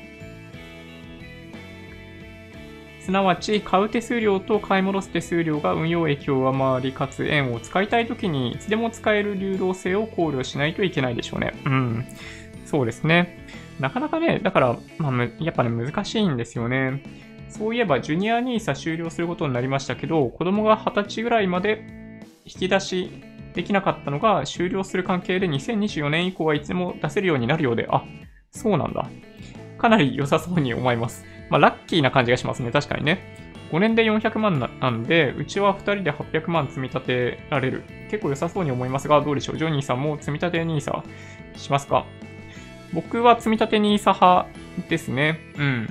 すなわち、買う手数料と買い戻す手数料が運用益を上回り、かつ円を使いたいときにいつでも使える流動性を考慮しないといけないでしょうね。うん。そうですね。なかなかね、だから、やっぱね、難しいんですよね。そういえば、ジュニアNISA終了することになりましたけど、子供が20歳ぐらいまで引き出しできなかったのが、終了する関係で2024年以降はいつでも出せるようになるようで、あ、そうなんだ。かなり良さそうに思います。ラッキーな感じがしますね、確かにね。5年で400万なんで、うちは2人で800万積み立てられる。結構良さそうに思いますが、どうでしょう。ジョニーさんも積み立てNISAしますか？僕は積み立てNISA派ですね。うん。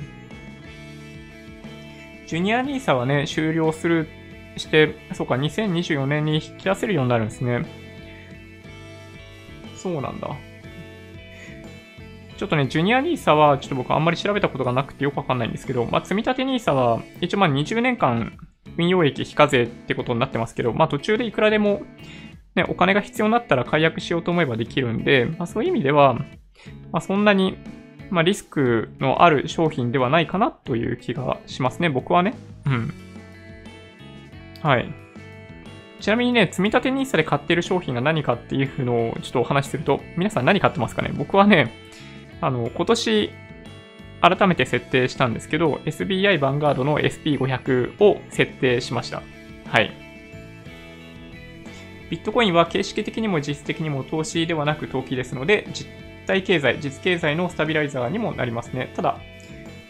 ジュニアNISAはね、終了して、そうか、2024年に引き出せるようになるんですね。そうなんだ。ちょっとね、ジュニアNISAは、ちょっと僕あんまり調べたことがなくてよくわかんないんですけど、まあ、積立NISAは、一応まあ20年間運用益非課税ってことになってますけど、まあ途中でいくらでも、ね、お金が必要になったら解約しようと思えばできるんで、まあそういう意味では、まあそんなに、まあリスクのある商品ではないかなという気がしますね、僕はね。うん。はい。ちなみにね、積立NISAで買ってる商品が何かっていうのをちょっとお話しすると、皆さん何買ってますかね？僕はね、今年、改めて設定したんですけど、SBI ヴァンガードの SP500 を設定しました。はい。ビットコインは形式的にも実質的にも投資ではなく投機ですので、実体経済、実経済のスタビライザーにもなりますね。ただ、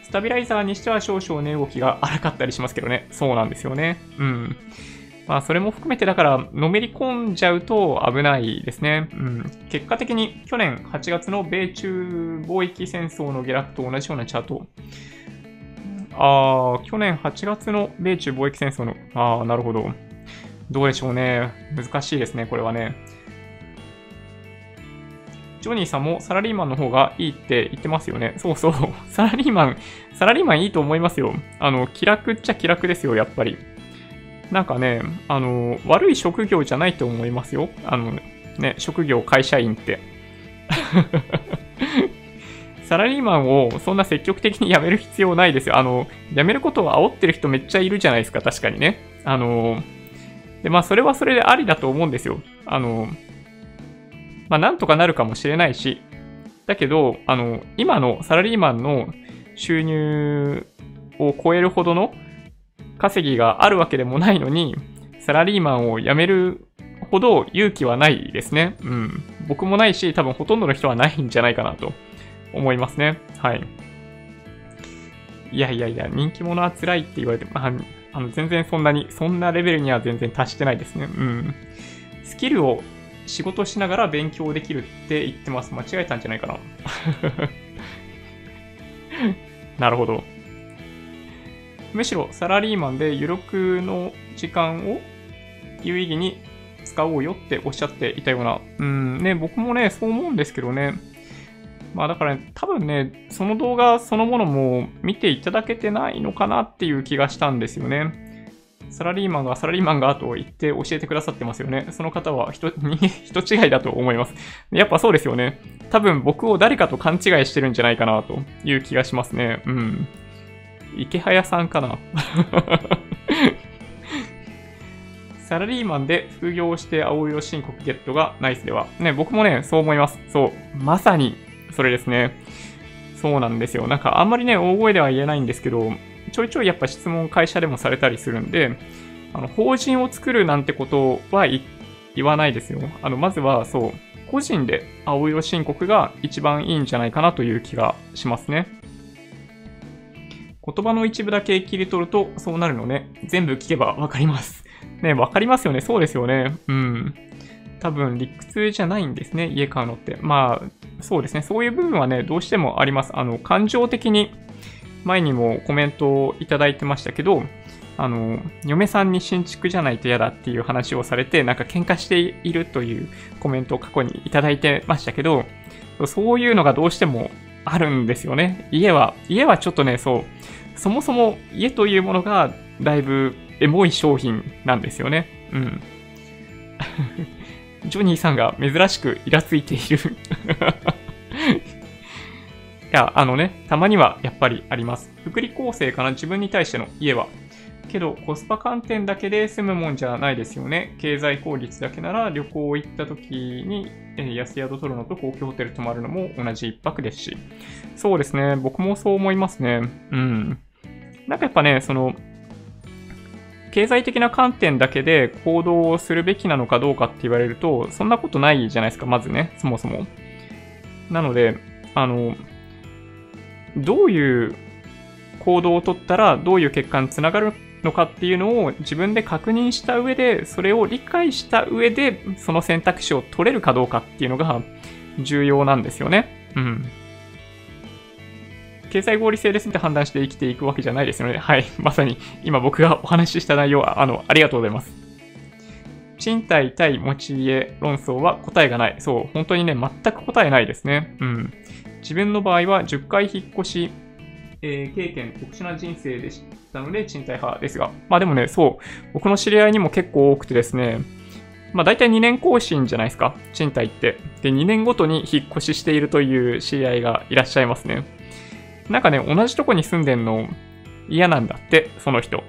スタビライザーにしては少々値動きが荒かったりしますけどね。そうなんですよね。うん。まあ、それも含めてだから、のめり込んじゃうと危ないですね。うん。結果的に去年8月の米中貿易戦争の下落と同じようなチャート。去年8月の米中貿易戦争の、なるほど。どうでしょうね。難しいですね、これはね。ジョニーさんもサラリーマンの方がいいって言ってますよね。そうそう。サラリーマンいいと思いますよ。気楽っちゃ気楽ですよ、やっぱり。なんかね、悪い職業じゃないと思いますよ。ね、職業会社員って。サラリーマンをそんな積極的に辞める必要ないですよ。辞めることを煽ってる人めっちゃいるじゃないですか、確かにね。で、まあ、それはそれでありだと思うんですよ。まあ、なんとかなるかもしれないし、だけど、今のサラリーマンの収入を超えるほどの稼ぎがあるわけでもないのに、サラリーマンを辞めるほど勇気はないですね。うん。僕もないし、多分ほとんどの人はないんじゃないかなと思いますね。はい。いや、人気者は辛いって言われても、全然そんなレベルには全然達してないですね。うん。スキルを仕事しながら勉強できるって言ってます。間違えたんじゃないかな。なるほど。むしろサラリーマンで余力の時間を有意義に使おうよっておっしゃっていたような。ね、僕もね、そう思うんですけどね。まあだから、ね、多分ね、その動画そのものも見ていただけてないのかなっていう気がしたんですよね。サラリーマンがと言って教えてくださってますよね。その方は人違いだと思います。やっぱそうですよね。多分僕を誰かと勘違いしてるんじゃないかなという気がしますね。うん。池早さんかな。サラリーマンで副業して青色申告ゲットがナイスでは。ね、僕もね、そう思います。そう。まさに、それですね。そうなんですよ。なんかあんまりね、大声では言えないんですけど、ちょいちょいやっぱ質問会社でもされたりするんで、法人を作るなんてことは言わないですよ。まずは、そう、個人で青色申告が一番いいんじゃないかなという気がしますね。言葉の一部だけ切り取るとそうなるのね。全部聞けばわかります。ね、わかりますよね。そうですよね。うん。多分理屈じゃないんですね。家買うのって。まあ、そうですね。そういう部分はね、どうしてもあります。感情的に前にもコメントをいただいてましたけど、嫁さんに新築じゃないと嫌だっていう話をされて、なんか喧嘩しているというコメントを過去にいただいてましたけど、そういうのがどうしてもあるんですよね。家はちょっとね、そう、そもそも家というものがだいぶエモい商品なんですよね。うん。ジョニーさんが珍しくイラついている。いや、たまにはやっぱりあります。福利厚生かな、自分に対しての家は。けど、コスパ観点だけで済むもんじゃないですよね。経済効率だけなら、旅行行った時に安宿取るのと高級ホテル泊まるのも同じ一泊ですし。そうですね。僕もそう思いますね。うん。なんかやっぱね、経済的な観点だけで行動をするべきなのかどうかって言われると、そんなことないじゃないですか、まずね、そもそも。なので、どういう行動を取ったら、どういう結果につながるのかっていうのを自分で確認した上で、それを理解した上でその選択肢を取れるかどうかっていうのが重要なんですよね。うん。経済合理性ですって判断して生きていくわけじゃないですよね。はい。まさに今僕がお話しした内容は、ありがとうございます。賃貸対持ち家論争は答えがない。そう。本当にね、全く答えないですね。うん。自分の場合は10回引っ越し、経験、特殊な人生でしたので賃貸派ですが、まあでもね、そう、僕の知り合いにも結構多くてですね、まあ大体2年更新じゃないですか、賃貸って。で、2年ごとに引っ越ししているという知り合いがいらっしゃいますね。なんかね、同じとこに住んでんの嫌なんだって、その人。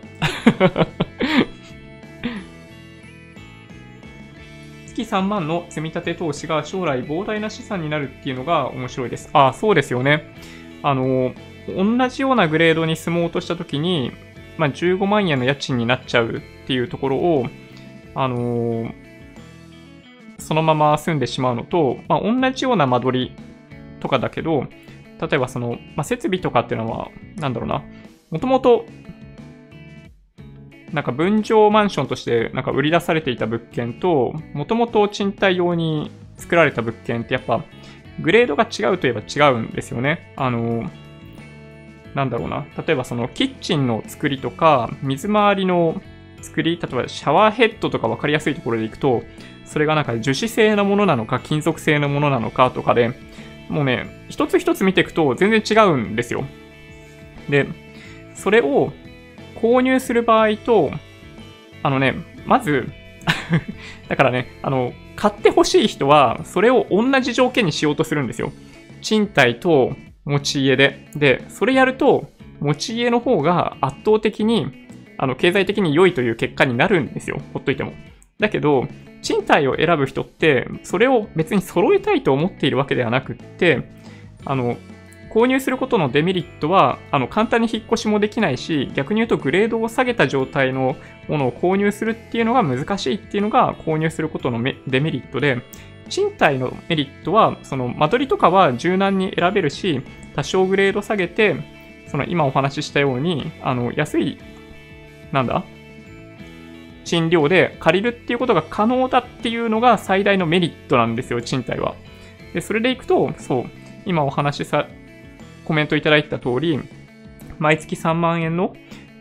月3万の積み立て投資が将来膨大な資産になるっていうのが面白いです。ああ、そうですよね。同じようなグレードに住もうとしたときに、まあ、15万円の家賃になっちゃうっていうところを、そのまま住んでしまうのと、まあ、同じような間取りとかだけど、例えばその、まあ、設備とかっていうのは、なんだろうな、もともと、なんか分譲マンションとしてなんか売り出されていた物件と、もともと賃貸用に作られた物件ってやっぱ、グレードが違うといえば違うんですよね。なんだろうな。例えばそのキッチンの作りとか、水回りの作り、例えばシャワーヘッドとか分かりやすいところでいくと、それがなんか樹脂製のものなのか、金属製のものなのかとかで、もうね、一つ一つ見ていくと全然違うんですよ。で、それを購入する場合と、まず、だからね、買ってほしい人は、それを同じ条件にしようとするんですよ。賃貸と持ち家で。で、それやると、持ち家の方が圧倒的に、経済的に良いという結果になるんですよ。ほっといても。だけど、賃貸を選ぶ人って、それを別に揃えたいと思っているわけではなくって、購入することのデメリットは、簡単に引っ越しもできないし、逆に言うとグレードを下げた状態のものを購入するっていうのが難しいっていうのが購入することのデメリットで、賃貸のメリットは、その間取りとかは柔軟に選べるし、多少グレード下げて、その今お話ししたように、安い、賃料で借りるっていうことが可能だっていうのが最大のメリットなんですよ、賃貸は。で、それでいくと、そう、今お話しさ、コメントいただいた通り、毎月3万円の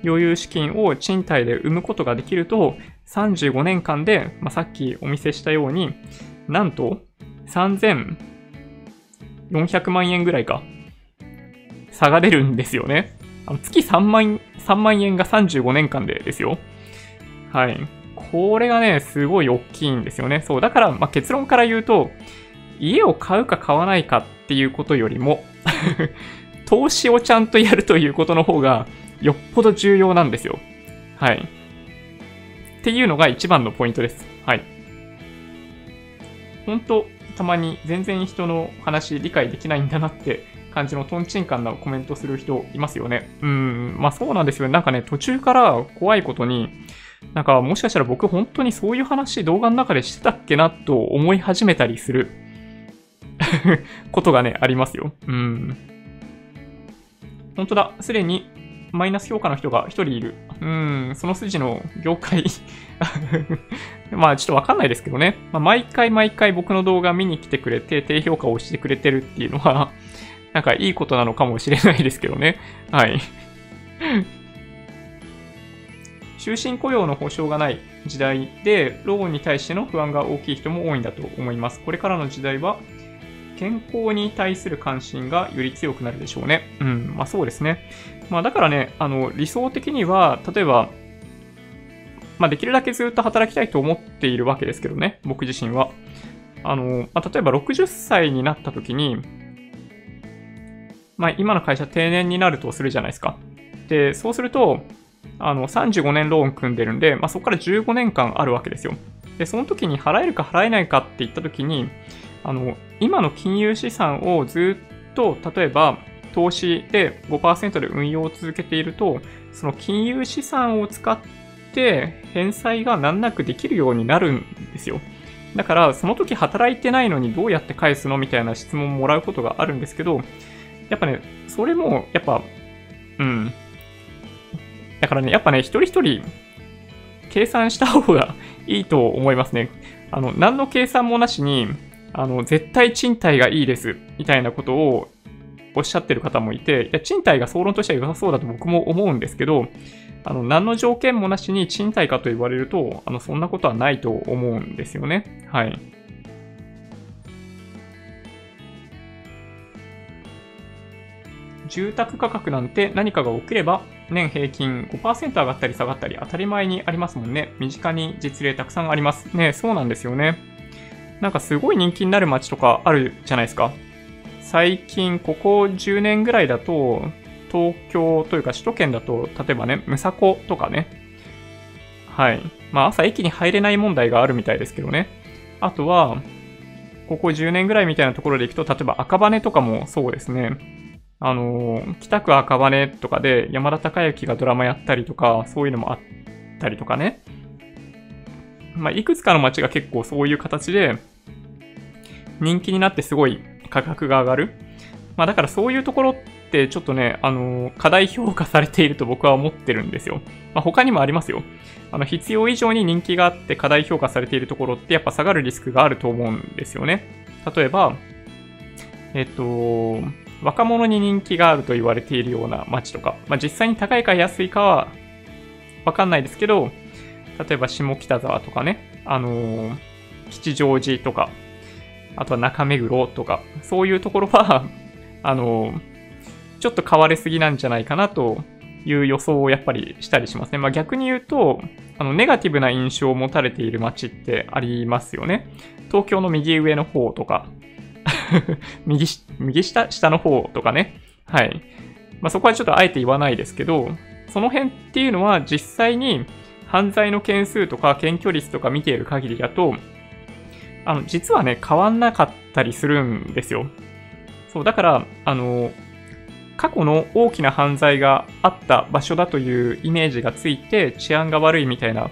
余裕資金を賃貸で生むことができると、35年間で、さっきお見せしたように、なんと3400万円ぐらいか、差が出るんですよね。月3万円が35年間でですよ。はい。これがね、すごい大きいんですよね。そう。だから、結論から言うと、家を買うか買わないかっていうことよりも投資をちゃんとやるということの方がよっぽど重要なんですよ。はい。っていうのが一番のポイントです。はい。ほんと、たまに全然人の話理解できないんだなって感じのトンチンカンなコメントする人いますよね。そうなんですよ。なんかね、途中から怖いことに、なんかもしかしたら僕本当にそういう話動画の中でしてたっけなと思い始めたりすることがね、ありますよ。本当だ。すでにマイナス評価の人が一人いる。その筋の業界。ちょっとわかんないですけどね。毎回僕の動画見に来てくれて、低評価をしてくれてるっていうのは、なんかいいことなのかもしれないですけどね。はい。終身雇用の保障がない時代で、ローンに対しての不安が大きい人も多いんだと思います。これからの時代は、健康に対する関心がより強くなるでしょうね。そうですね。だからね、理想的には、例えば、できるだけずっと働きたいと思っているわけですけどね、僕自身は。例えば60歳になった時に、今の会社定年になるとするじゃないですか。で、そうすると、35年ローン組んでるんで、そこから15年間あるわけですよ。で、その時に払えるか払えないかって言った時に、今の金融資産をずっと、例えば投資で 5% で運用を続けていると、その金融資産を使って返済が難なくできるようになるんですよ。だから、その時働いてないのにどうやって返すのみたいな質問をもらうことがあるんですけど、やっぱね、それも、やっぱ、だからね、やっぱね、一人一人、計算した方がいいと思いますね。何の計算もなしに、絶対賃貸がいいです、みたいなことをおっしゃってる方もいて、いや、賃貸が総論としては良さそうだと僕も思うんですけど、何の条件もなしに賃貸かと言われると、そんなことはないと思うんですよね。はい。住宅価格なんて何かが起きれば年平均 5% 上がったり下がったり当たり前にありますもんね。身近に実例たくさんあります。ね、そうなんですよね。なんかすごい人気になる街とかあるじゃないですか。最近ここ10年ぐらいだと東京というか首都圏だと例えばね、ムサコとかね。はい。まあ朝駅に入れない問題があるみたいですけどね。あとはここ10年ぐらいみたいなところで行くと、例えば赤羽とかもそうですね。北区赤羽とかで山田孝之がドラマやったりとか、そういうのもあったりとかね。まあ、いくつかの街が結構そういう形で人気になってすごい価格が上がる。まあだからそういうところってちょっとね、過大評価されていると僕は思ってるんですよ。まあ他にもありますよ。必要以上に人気があって過大評価されているところってやっぱ下がるリスクがあると思うんですよね。例えば、若者に人気があると言われているような街とか、まあ実際に高いか安いかはわかんないですけど、例えば下北沢とかね、吉祥寺とか、あとは中目黒とか、そういうところはちょっと買われすぎなんじゃないかなという予想をやっぱりしたりしますね。まあ逆に言うと、ネガティブな印象を持たれている街ってありますよね。東京の右上の方とか、右下、下の方とかね。はい。まあそこはちょっとあえて言わないですけど、その辺っていうのは実際に犯罪の件数とか検挙率とか見ている限りだと、実はね、変わんなかったりするんですよ。そう、だから、過去の大きな犯罪があった場所だというイメージがついて治安が悪いみたいな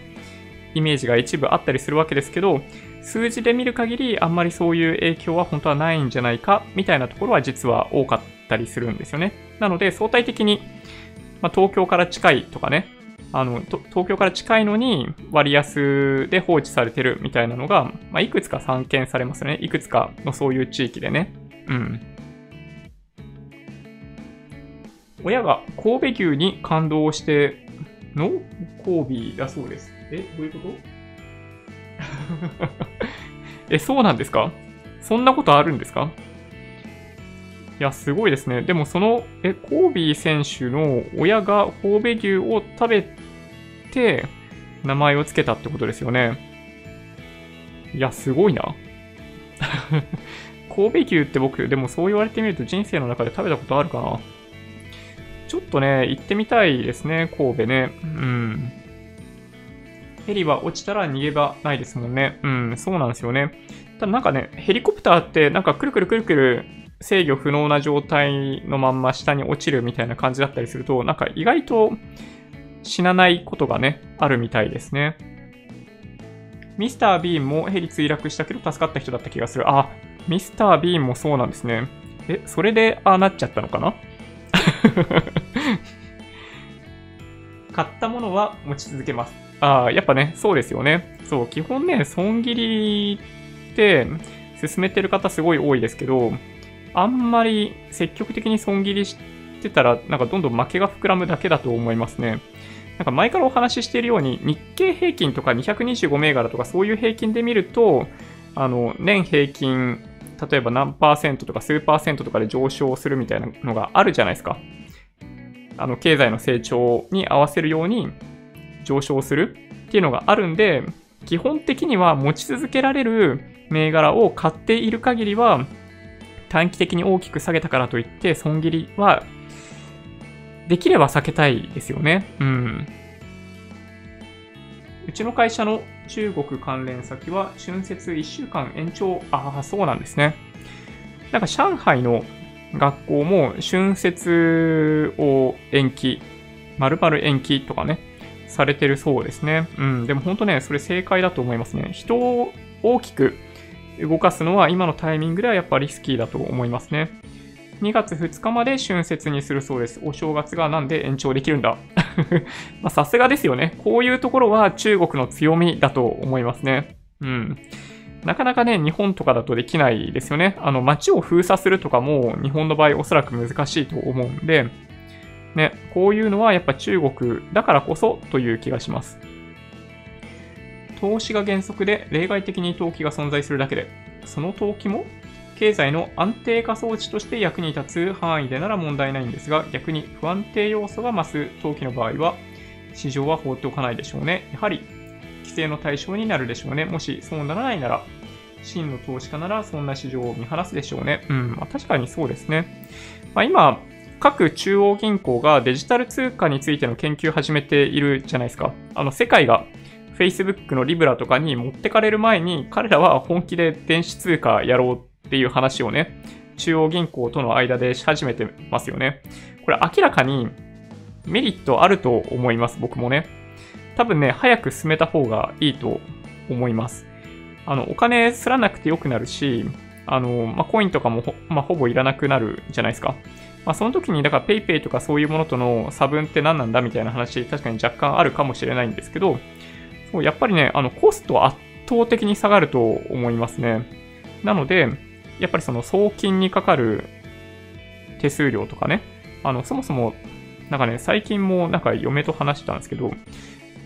イメージが一部あったりするわけですけど、数字で見る限りあんまりそういう影響は本当はないんじゃないかみたいなところは実は多かったりするんですよね。なので相対的に、まあ、東京から近いとかね、東京から近いのに割安で放置されてるみたいなのが、まあ、いくつか散見されますね。いくつかのそういう地域でね。うん。親が神戸牛に感動しての神戸だそうです。どういうこと？そうなんですか？そんなことあるんですか？いや、すごいですね。でもその、神戸選手の親が神戸牛を食べて名前をつけたってことですよね。いや、すごいな。神戸牛って僕、でもそう言われてみると人生の中で食べたことあるかな。ちょっとね、行ってみたいですね、神戸ね。うん。ヘリは落ちたら逃げ場ないですもんね。うん、そうなんですよね。ただなんかね、ヘリコプターってなんかくるくるくるくる制御不能な状態のまんま下に落ちるみたいな感じだったりすると、なんか意外と死なないことがね、あるみたいですね。ミスター・ビーンもヘリ墜落したけど助かった人だった気がする。あ、ミスター・ビーンもそうなんですね。それでああなっちゃったのかな？買ったものは持ち続けます。ああ、やっぱね、そうですよね。そう、基本ね、損切りって進めてる方すごい多いですけど、あんまり積極的に損切りしてたら、なんかどんどん負けが膨らむだけだと思いますね。なんか前からお話ししているように、日経平均とか225銘柄とかそういう平均で見ると、年平均、例えば何パーセントとか数パーセントとかで上昇するみたいなのがあるじゃないですか。経済の成長に合わせるように上昇するっていうのがあるんで、基本的には持ち続けられる銘柄を買っている限りは、短期的に大きく下げたからといって損切りはできれば避けたいですよね。うん。うちの会社の中国関連先は春節1週間延長。ああ、そうなんですね。なんか上海の学校も春節を延期、丸々延期とかね、されてるそうですね。うん、でも本当ね、それ正解だと思いますね。人を大きく動かすのは今のタイミングではやっぱりリスキーだと思いますね。2月2日まで春節にするそうです。お正月がなんで延長できるんだ。まあさすがですよね。こういうところは中国の強みだと思いますね。うん。なかなかね、日本とかだとできないですよね。街を封鎖するとかも日本の場合おそらく難しいと思うんで、ね、こういうのはやっぱ中国だからこそという気がします。投資が原則で例外的に投機が存在するだけで、その投機も経済の安定化装置として役に立つ範囲でなら問題ないんですが、逆に不安定要素が増す投機の場合は、市場は放っておかないでしょうね。やはり規制の対象になるでしょうね。もしそうならないなら、真の投資家ならそんな市場を見放すでしょうね。まあ、確かにそうですね。今、各中央銀行がデジタル通貨についての研究を始めているじゃないですか。世界が Facebook のリブラとかに持ってかれる前に、彼らは本気で電子通貨やろうっていう話をね、中央銀行との間でし始めてますよね。これ明らかにメリットあると思います、僕もね。多分ね、早く進めた方がいいと思います。お金すらなくてよくなるし、コインとかも ほぼいらなくなるじゃないですか。その時に、だから PayPay とかそういうものとの差分って何なんだみたいな話、確かに若干あるかもしれないんですけど、そうやっぱりね、コストは圧倒的に下がると思いますね。なので、やっぱりその送金にかかる手数料とかね、そもそも、なんかね、最近もなんか嫁と話したんですけど、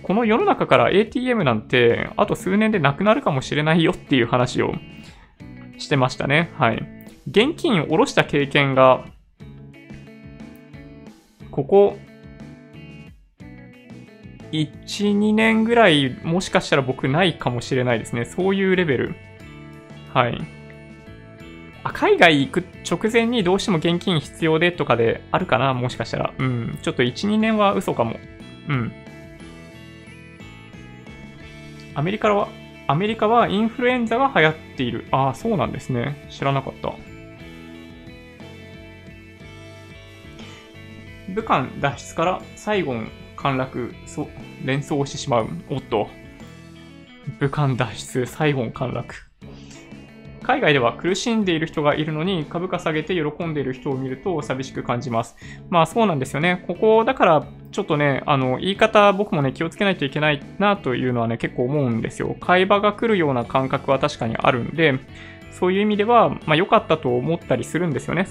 この世の中から ATM なんてあと数年でなくなるかもしれないよっていう話をしてましたね。はい。現金を下ろした経験が、ここ 1,2 年ぐらいもしかしたら僕ないかもしれないですね。そういうレベル。はい。海外行く直前にどうしても現金必要でとかであるかな、もしかしたら。ちょっと 1,2 年は嘘かも。アメリカはインフルエンザが流行っている。ああ、そうなんですね。知らなかった。武漢脱出からサイゴン陥落、連想してしまう。おっと。武漢脱出、サイゴン陥落。海外では苦しんでいる人がいるのに株価下げて喜んでいる人を見ると寂しく感じます。まあそうなんですよね。ここだからちょっとね、言い方僕もね気をつけないといけないなというのはね結構思うんですよ。買い場が来るような感覚は確かにあるんで、そういう意味ではまあ良かったと思ったりするんですよね。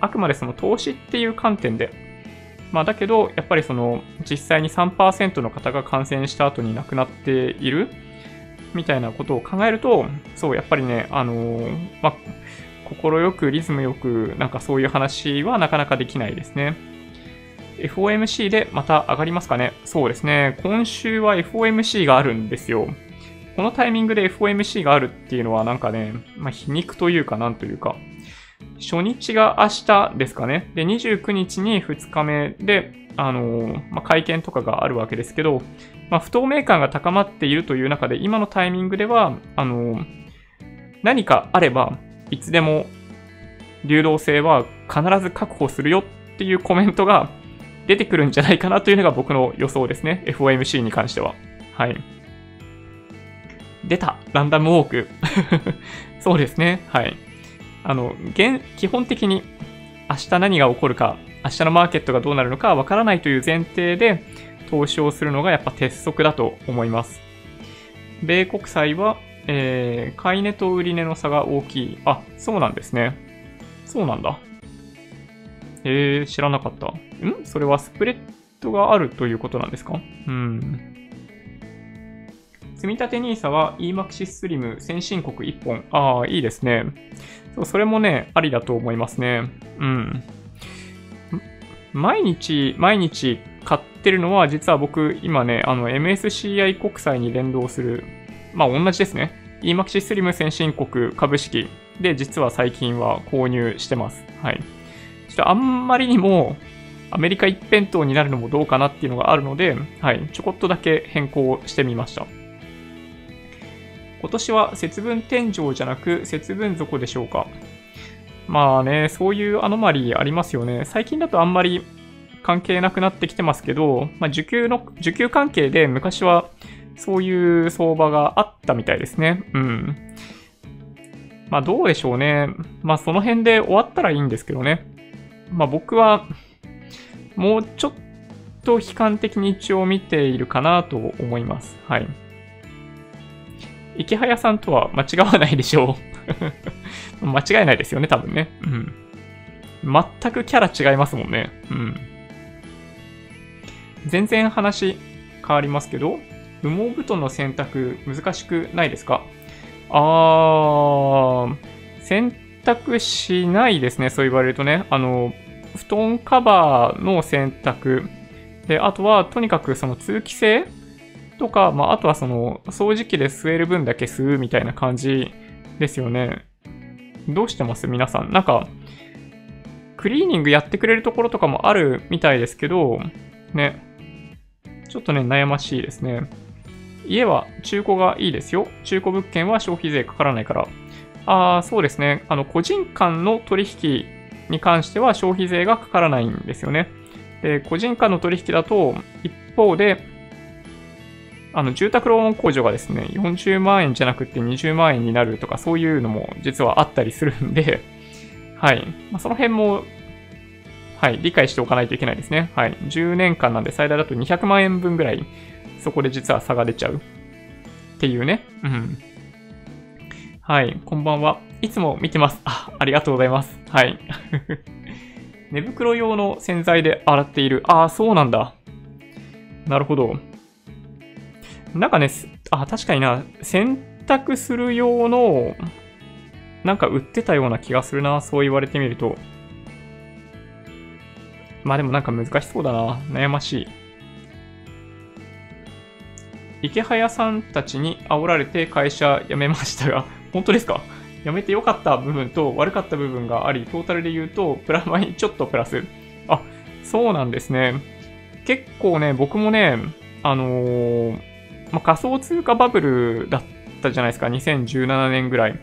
あくまでその投資っていう観点で。まあだけどやっぱり実際に 3% の方が感染した後に亡くなっている。みたいなことを考えると、そう、やっぱりね、心よくリズムよく、なんかそういう話はなかなかできないですね。FOMC でまた上がりますかね。そうですね。今週は FOMC があるんですよ。このタイミングで FOMC があるっていうのはなんかね、皮肉というかなんというか、初日が明日ですかね。で、29日に2日目で、会見とかがあるわけですけど、不透明感が高まっているという中で、今のタイミングでは、何かあれば、いつでも流動性は必ず確保するよっていうコメントが出てくるんじゃないかなというのが僕の予想ですね。FOMC に関しては。はい。出た。ランダムウォーク。そうですね。はい。基本的に明日何が起こるか、明日のマーケットがどうなるのかわからないという前提で投資をするのがやっぱ鉄則だと思います。米国債は、買い値と売り値の差が大きい。あ、そうなんですね。そうなんだ。知らなかった。それはスプレッドがあるということなんですか？積み立て NISA は EMAXIS SLIM 先進国1本。ああ、いいですね。それもね、ありだと思いますね。毎日買ってるのは、実は僕、今ね、MSCI 国債に連動する、同じですね。EMAXIS SLIM 先進国株式で、実は最近は購入してます。はい。ちょっとあんまりにも、アメリカ一辺倒になるのもどうかなっていうのがあるので、はい、ちょこっとだけ変更してみました。今年は節分天井じゃなく節分底でしょうか。まあね、そういうアノマリーありますよね。最近だとあんまり関係なくなってきてますけど、需給関係で昔はそういう相場があったみたいですね。どうでしょうね。その辺で終わったらいいんですけどね。僕はもうちょっと悲観的に一応見ているかなと思います。はい。池早さんとは間違わないでしょう。間違いないですよね、多分ね。全くキャラ違いますもんね。全然話変わりますけど、羽毛布団の洗濯難しくないですか？あー、洗濯しないですね、そう言われるとね。布団カバーの洗濯で、あとはとにかくその通気性とか、まあ、あとはその掃除機で吸える分だけ吸うみたいな感じですよね。どうしてます皆さん？なんかクリーニングやってくれるところとかもあるみたいですけどね、ちょっとね悩ましいですね。家は中古がいいですよ。中古物件は消費税かからないから。ああ、そうですね。個人間の取引に関しては消費税がかからないんですよね。で、個人間の取引だと、一方で、住宅ローン控除がですね、40万円じゃなくて20万円になるとか、そういうのも実はあったりするんで、はい。まあ、その辺も、はい、理解しておかないといけないですね。はい。10年間なんで最大だと200万円分ぐらい、そこで実は差が出ちゃう。っていうね。うん。はい。こんばんは。いつも見てます。ありがとうございます。はい。寝袋用の洗剤で洗っている。ああ、そうなんだ。なるほど。なんかね、確かにな、洗濯する用の、なんか売ってたような気がするな。そう言われてみると。まあでもなんか難しそうだな。悩ましい。池早さんたちに煽られて会社辞めましたが、本当ですか？辞めて良かった部分と悪かった部分があり、トータルで言うと、プラマイちょっとプラス。あ、そうなんですね。結構ね、僕もね、仮想通貨バブルだったじゃないですか、2017年ぐらい。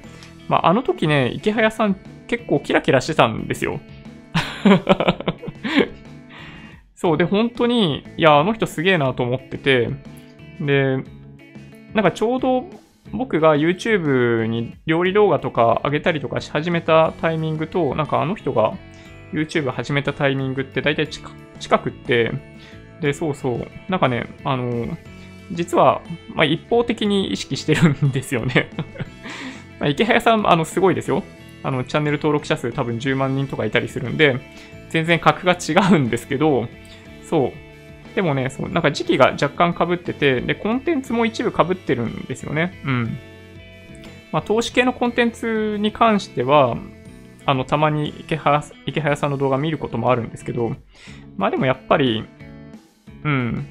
まあ、あの時ね、池早さん結構キラキラしてたんですよ。そう、で、本当に、いや、あの人すげえなと思ってて、で、なんかちょうど僕が YouTube に料理動画とか上げたりとかし始めたタイミングと、なんかあの人が YouTube 始めたタイミングって大体近くって、で、そうそう、なんかね、実は、まあ、一方的に意識してるんですよね。まあ池早さん、すごいですよ。チャンネル登録者数多分10万人とかいたりするんで、全然格が違うんですけど、そう。でもね、そう、なんか時期が若干被ってて、で、コンテンツも一部被ってるんですよね。うん。まあ、投資系のコンテンツに関しては、たまに池早さんの動画見ることもあるんですけど、まあでもやっぱり、うん、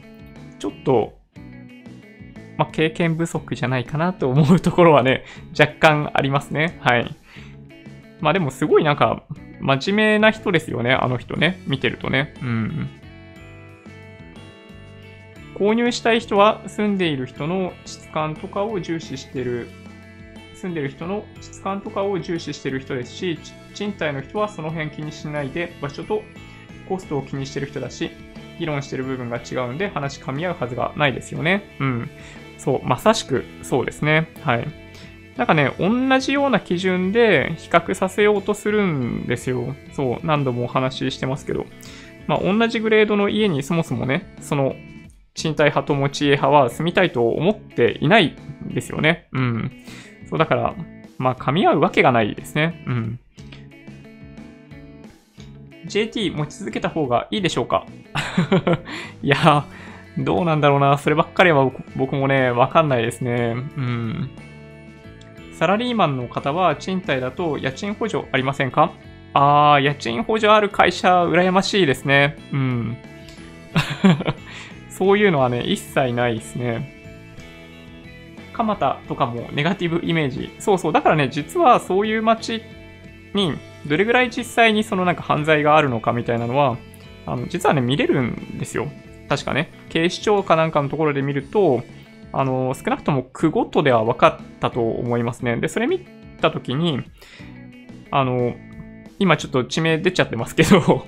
ちょっと、まあ、経験不足じゃないかなと思うところはね、若干ありますね。はい。まあでもすごいなんか、真面目な人ですよね、あの人ね。見てるとね。うん。購入したい人は住んでいる人の質感とかを重視してる、住んでいる人の質感とかを重視してる人ですし、賃貸の人はその辺気にしないで、場所とコストを気にしてる人だし、議論してる部分が違うんで話噛み合うはずがないですよね。うん。そう、まさしくそうですね。はい。なんかね、同じような基準で比較させようとするんですよ。そう、何度もお話ししてますけど。まあ、同じグレードの家にそもそもね、その、賃貸派と持ち家派は住みたいと思っていないんですよね。うん。そうだから、まあ噛み合うわけがないですね。うん。JT 持ち続けた方がいいでしょうか？いや、どうなんだろうな。そればっかりは僕もね、わかんないですね。うん。サラリーマンの方は賃貸だと家賃補助ありませんか？ああ、家賃補助ある会社羨ましいですね。うん。そういうのはね、一切ないですね。蒲田とかもネガティブイメージ。そうそう。だからね、実はそういう街にどれぐらい実際にそのなんか犯罪があるのかみたいなのは、実はね、見れるんですよ。確かね。警視庁かなんかのところで見ると、少なくとも区ごとでは分かったと思いますね。で、それ見たときに、今ちょっと地名出ちゃってますけど、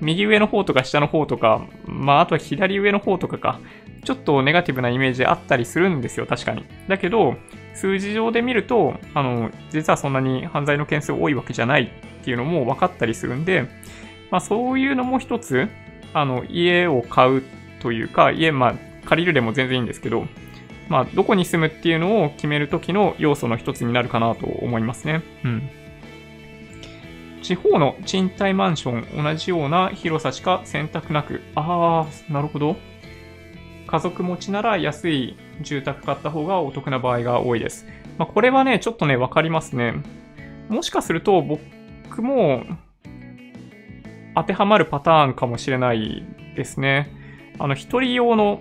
右上の方とか下の方とか、まあ、あとは左上の方とかか、ちょっとネガティブなイメージあったりするんですよ、確かに。だけど、数字上で見ると、実はそんなに犯罪の件数多いわけじゃないっていうのも分かったりするんで、まあ、そういうのも一つ、家を買うというか、家、まあ、借りるでも全然いいんですけど、まあ、どこに住むっていうのを決めるときの要素の一つになるかなと思いますね。うん。地方の賃貸マンション、同じような広さしか選択なく。ああ、なるほど。家族持ちなら安い住宅買った方がお得な場合が多いです。まあ、これはね、ちょっとね、わかりますね。もしかすると僕も当てはまるパターンかもしれないですね。一人用の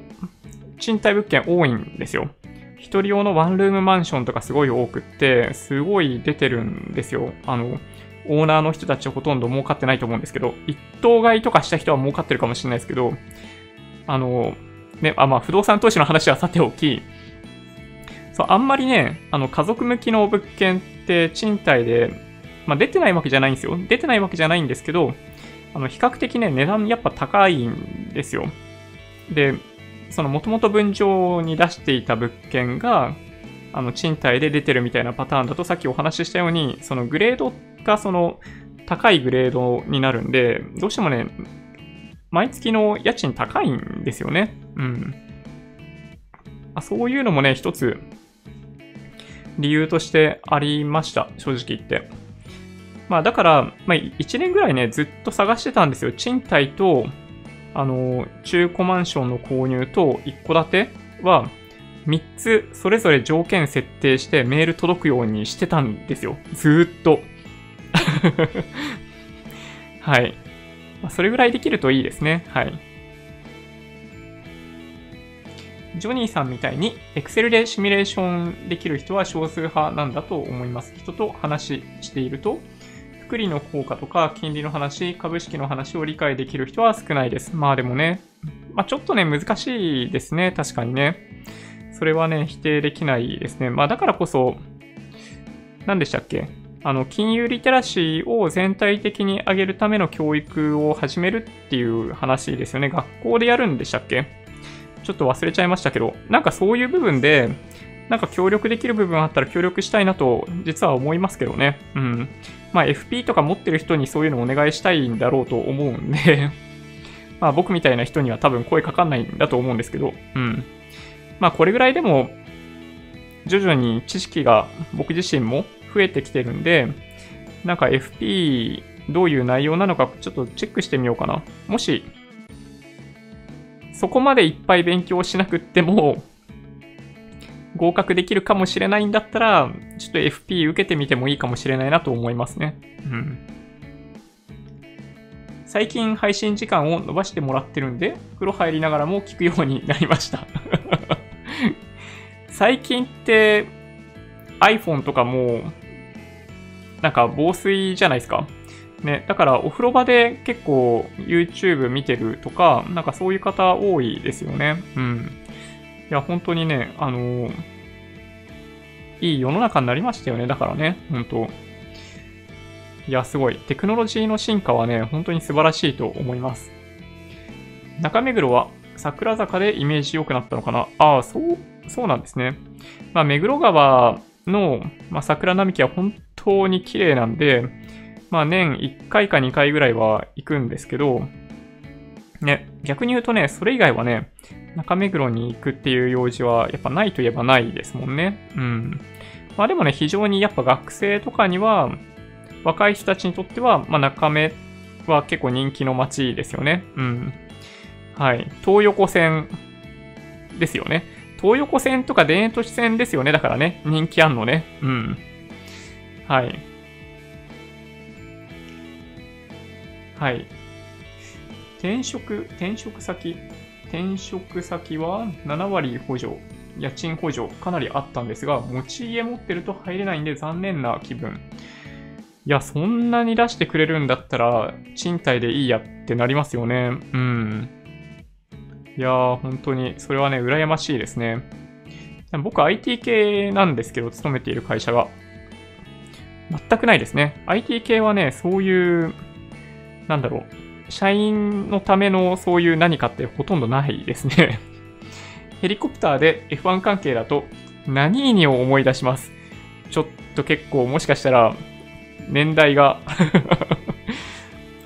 賃貸物件多いんですよ。一人用のワンルームマンションとかすごい多くって、すごい出てるんですよ。オーナーの人たちほとんど儲かってないと思うんですけど、一棟買いとかした人は儲かってるかもしれないですけど、まあ不動産投資の話はさておき、そう、あんまりね、家族向きの物件って賃貸で、まあ出てないわけじゃないんですよ。出てないわけじゃないんですけど、比較的ね、値段やっぱ高いんですよ。で、その元々分譲に出していた物件が、賃貸で出てるみたいなパターンだと、さっきお話ししたように、そのグレードが高いグレードになるんで、どうしてもね、毎月の家賃高いんですよね。うん。そういうのもね、一つ、理由としてありました、正直言って。まあだから、まあ1年ぐらいね、ずっと探してたんですよ。賃貸と、中古マンションの購入と一戸建ては、3つそれぞれ条件設定してメール届くようにしてたんですよ。ずーっと。はい。それぐらいできるといいですね。はい。ジョニーさんみたいに Excel でシミュレーションできる人は少数派なんだと思います。人と話していると、福利の効果とか金利の話、株式の話を理解できる人は少ないです。まあでもね、まあちょっとね、難しいですね。確かにね。それはね、否定できないですね。まあだからこそ、何でしたっけ？金融リテラシーを全体的に上げるための教育を始めるっていう話ですよね。学校でやるんでしたっけ？ちょっと忘れちゃいましたけど、なんかそういう部分で、なんか協力できる部分あったら協力したいなと、実は思いますけどね。うん。まあ FP とか持ってる人にそういうのをお願いしたいんだろうと思うんで、まあ僕みたいな人には多分声かかんないんだと思うんですけど、うん。まあこれぐらいでも、徐々に知識が僕自身も増えてきてるんで、なんか FP どういう内容なのかちょっとチェックしてみようかな。もし、そこまでいっぱい勉強しなくっても合格できるかもしれないんだったら、ちょっと FP 受けてみてもいいかもしれないなと思いますね。うん。最近配信時間を伸ばしてもらってるんで、風呂入りながらも聞くようになりました。最近って iPhone とかもなんか防水じゃないですか。ね、だからお風呂場で結構 YouTube 見てるとか、なんかそういう方多いですよね。うん。いや、本当にね、いい世の中になりましたよね。だからね、本当。いや、すごい。テクノロジーの進化はね、本当に素晴らしいと思います。中目黒は桜坂でイメージ良くなったのかな？ああ、そうなんですね。まあ、目黒川の、まあ、桜並木は本当に綺麗なんで、まあ年1回か2回ぐらいは行くんですけど、ね、逆に言うとね、それ以外はね、中目黒に行くっていう用事はやっぱないといえばないですもんね。うん。まあでもね、非常にやっぱ学生とかには、若い人たちにとっては、まあ中目は結構人気の街ですよね。うん。はい。東横線ですよね。東横線とか田園都市線ですよね。だからね、人気あんのね。うん。はい。はい。転職先は7割補助、家賃補助かなりあったんですが、持ち家持ってると入れないんで残念な気分。いや、そんなに出してくれるんだったら、賃貸でいいやってなりますよね。うん。いやー、本当に、それはね、羨ましいですね。僕、IT 系なんですけど、勤めている会社が。全くないですね。IT 系はね、そういう、なんだろう、社員のためのそういう何かってほとんどないですね。ヘリコプターで F1 関係だと何々を思い出します。ちょっと結構もしかしたら年代が。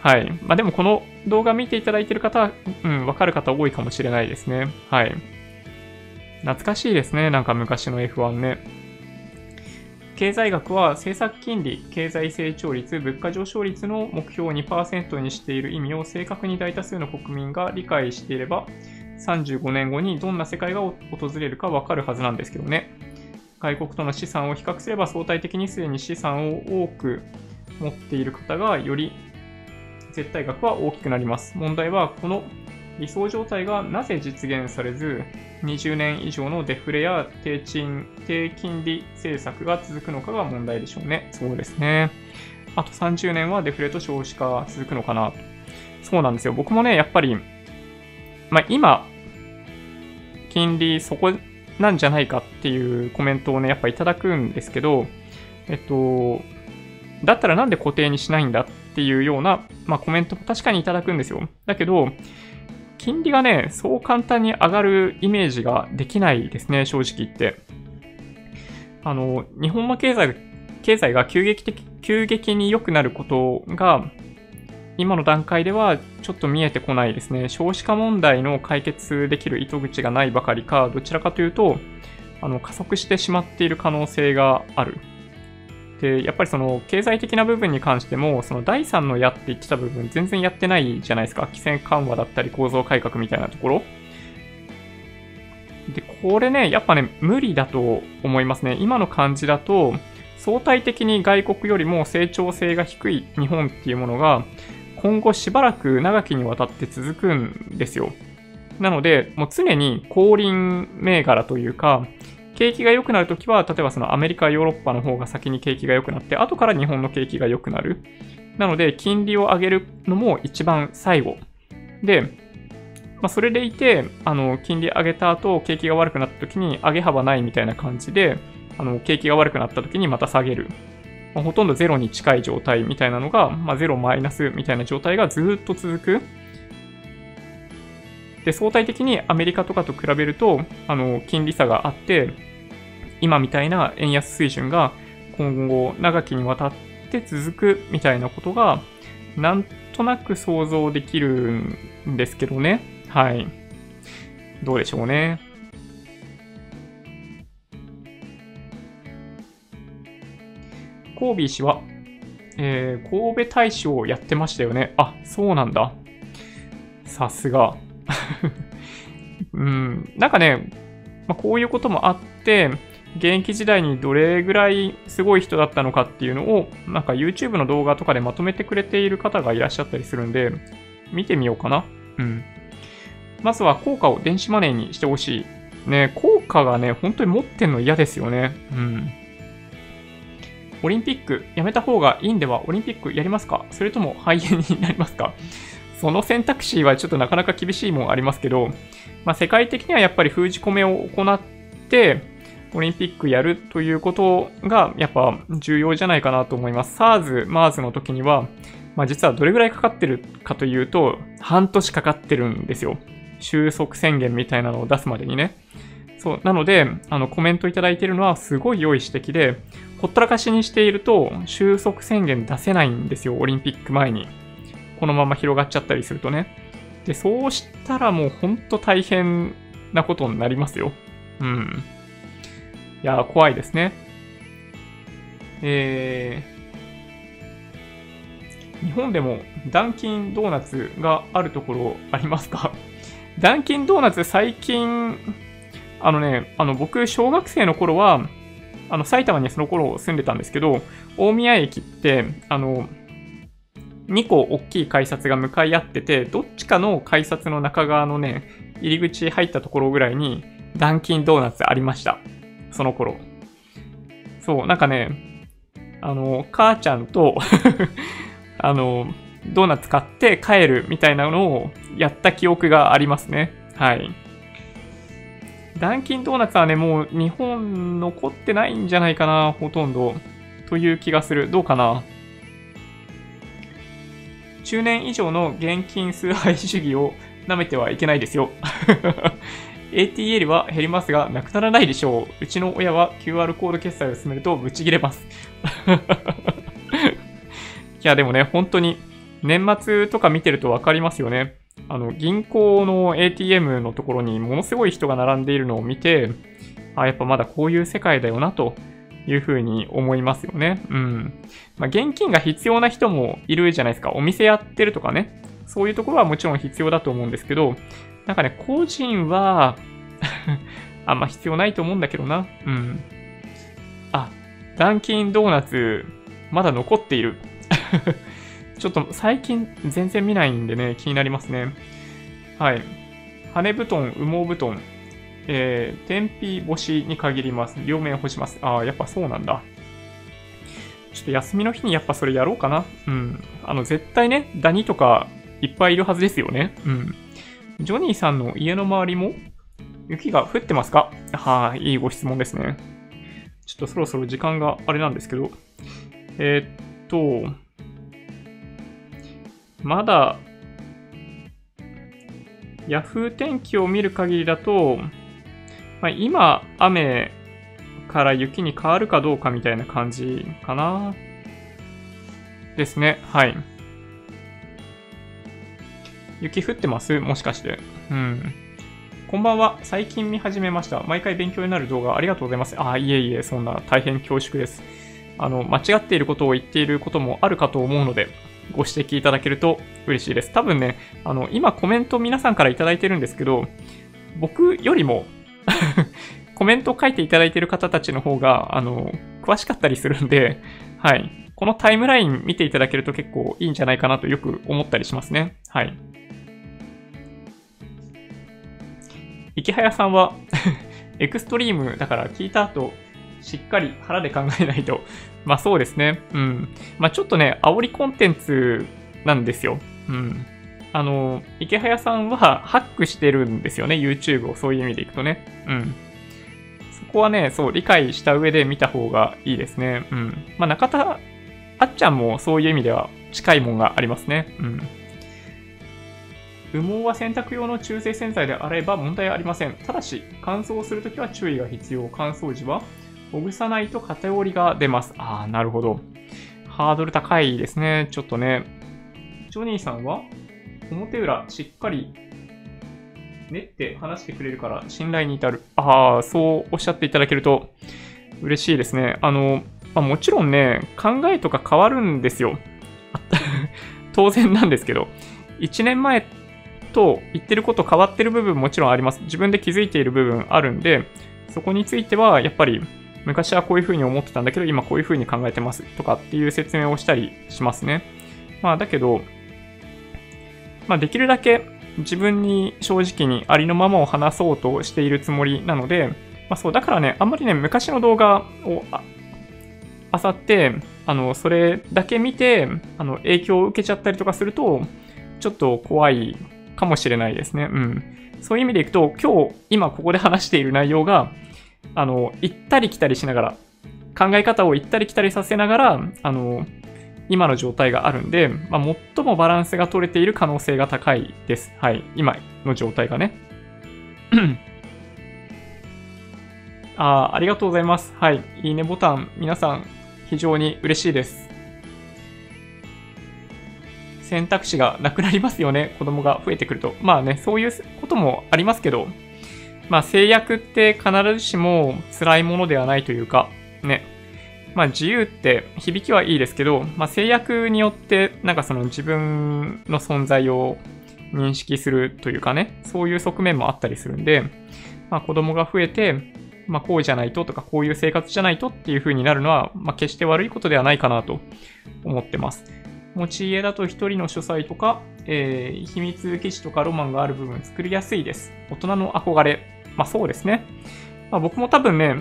はい。まあでもこの動画見ていただいている方は、わかる方多いかもしれないですね。はい。懐かしいですね。なんか昔の F1 ね。経済学は政策金利、経済成長率、物価上昇率の目標を 2% にしている意味を正確に大多数の国民が理解していれば、35年後にどんな世界が訪れるかわかるはずなんですけどね。外国との資産を比較すれば相対的にすでに資産を多く持っている方がより絶対額は大きくなります。問題はこの理想状態がなぜ実現されず、20年以上のデフレや低金利政策が続くのかが問題でしょうね。そうですね。あと30年はデフレと少子化が続くのかなと。そうなんですよ。僕もね、やっぱり、今、金利そこなんじゃないかっていうコメントをね、やっぱいただくんですけど、だったらなんで固定にしないんだっていうような、コメントも確かにいただくんですよ。だけど、金利がね、そう簡単に上がるイメージができないですね、正直言って。日本の経済が急激に良くなることが、今の段階ではちょっと見えてこないですね。少子化問題の解決できる糸口がないばかりか、どちらかというと、加速してしまっている可能性がある。で、やっぱりその経済的な部分に関しても、その第3の矢って言ってた部分全然やってないじゃないですか。規制緩和だったり構造改革みたいなところ。で、これね、やっぱね、無理だと思いますね。今の感じだと、相対的に外国よりも成長性が低い日本っていうものが、今後しばらく長きにわたって続くんですよ。なので、もう常に後輪銘柄というか、景気が良くなるときは、例えばそのアメリカ、ヨーロッパの方が先に景気が良くなって、後から日本の景気が良くなる。なので、金利を上げるのも一番最後。で、それでいて、金利上げた後、景気が悪くなったときに上げ幅ないみたいな感じで、景気が悪くなったときにまた下げる。ほとんどゼロに近い状態みたいなのが、ゼロマイナスみたいな状態がずっと続く。で、相対的にアメリカとかと比べると、金利差があって、今みたいな円安水準が今後長きにわたって続くみたいなことが、なんとなく想像できるんですけどね。はい。どうでしょうね。コービー氏は、神戸大使をやってましたよね。あ、そうなんだ。さすが。なんかね、こういうこともあって、現役時代にどれぐらいすごい人だったのかっていうのを、なんか YouTube の動画とかでまとめてくれている方がいらっしゃったりするんで、見てみようかな。まずは硬貨を電子マネーにしてほしい。ね、硬貨がね、本当に持ってんの嫌ですよね。オリンピックやめた方がいいんでは？オリンピックやりますか？それとも肺炎になりますか？その選択肢はちょっとなかなか厳しいもんありますけど、世界的にはやっぱり封じ込めを行って、オリンピックやるということがやっぱ重要じゃないかなと思います。SARS、MERS の時には、実はどれぐらいかかってるかというと、半年かかってるんですよ。収束宣言みたいなのを出すまでにね。そう。なので、コメントいただいているのはすごい良い指摘で、ほったらかしにしていると収束宣言出せないんですよ、オリンピック前に。このまま広がっちゃったりするとね。で、そうしたらもうほんと大変なことになりますよ。いやー、怖いですね。日本でもダンキンドーナツがあるところありますか？ダンキンドーナツ最近、僕、小学生の頃は、埼玉にその頃住んでたんですけど、大宮駅って、2個大きい改札が向かい合ってて、どっちかの改札の中側のね、入り口入ったところぐらいに、ダンキンドーナツありました。その頃。そう、なんかね、母ちゃんと、ドーナツ買って帰るみたいなのをやった記憶がありますね。はい。ダンキンドーナツはね、もう日本残ってないんじゃないかな、ほとんど。という気がする。どうかな。中年以上の現金崇拝主義を舐めてはいけないですよ。ATL は減りますが、なくならないでしょう。うちの親は QR コード決済を進めるとブチ切れます。いや、でもね、本当に年末とか見てるとわかりますよね。銀行の ATM のところにものすごい人が並んでいるのを見て、やっぱまだこういう世界だよなというふうに思いますよね。現金が必要な人もいるじゃないですか。お店やってるとかね。そういうところはもちろん必要だと思うんですけど、なんかね、個人は、あんま必要ないと思うんだけどな。ダンキンドーナツ、まだ残っている。ちょっと最近全然見ないんでね、気になりますね。はい。羽布団、羽毛布団。天日干しに限ります。両面干します。ああ、やっぱそうなんだ。ちょっと休みの日にやっぱそれやろうかな。うん。絶対ね、ダニとかいっぱいいるはずですよね。うん。ジョニーさんの家の周りも雪が降ってますか？はい、いいご質問ですね。ちょっとそろそろ時間があれなんですけど。まだ、ヤフー天気を見る限りだと、まあ、今、雨から雪に変わるかどうかみたいな感じかな。ですね。はい。雪降ってます？もしかして。うん。こんばんは。最近見始めました。毎回勉強になる動画ありがとうございます。あ、いえいえ、そんな大変恐縮です。間違っていることを言っていることもあるかと思うので、ご指摘いただけると嬉しいです。多分ね、今コメント皆さんからいただいてるんですけど、僕よりも、コメントを書いていただいてる方たちの方が、詳しかったりするんで、はい。このタイムライン見ていただけると結構いいんじゃないかなとよく思ったりしますね。はい。池早さんは、エクストリームだから聞いた後、しっかり腹で考えないと。まあそうですね。うん。まあちょっとね、煽りコンテンツなんですよ。うん。池早さんはハックしてるんですよね。YouTube をそういう意味でいくとね。うん。そこはね、そう、理解した上で見た方がいいですね。うん。まあ中田あっちゃんもそういう意味では近いもんがありますね。うん。羽毛は洗濯用の中性洗剤であれば問題ありません。ただし、乾燥するときは注意が必要。乾燥時はほぐさないと偏りが出ます。ああ、なるほど。ハードル高いですね。ちょっとね。ジョニーさんは表裏しっかり練って話してくれるから信頼に至る。ああ、そうおっしゃっていただけると嬉しいですね。まあ、もちろんね、考えとか変わるんですよ。当然なんですけど。1年前と言ってること変わってる部分もちろんあります。自分で気づいている部分あるんで、そこについてはやっぱり昔はこういうふうに思ってたんだけど、今こういうふうに考えてますとかっていう説明をしたりしますね。まあだけど、まあできるだけ自分に正直にありのままを話そうとしているつもりなので、まあそう、だからね、あんまりね、昔の動画を漁って、それだけ見て、影響を受けちゃったりとかすると、ちょっと怖いかもしれないですね。うん。そういう意味でいくと、今ここで話している内容が、行ったり来たりしながら、考え方を行ったり来たりさせながら、今の状態があるんで、まあ、最もバランスが取れている可能性が高いです。はい。今の状態がね。ああ、ありがとうございます。はい。いいねボタン、皆さん、非常に嬉しいです。選択肢がなくなりますよね。子供が増えてくると。まあね、そういうこともありますけど、まあ制約って必ずしも辛いものではないというか、ね。まあ自由って響きはいいですけど、まあ制約によって、なんかその自分の存在を認識するというかね、そういう側面もあったりするんで、まあ子供が増えて、まあこうじゃないととか、こういう生活じゃないとっていう風になるのは、まあ決して悪いことではないかなと思ってます。持ち家だと一人の書斎とか、秘密基地とかロマンがある部分作りやすいです。大人の憧れ。まあそうですね。まあ、僕も多分ね、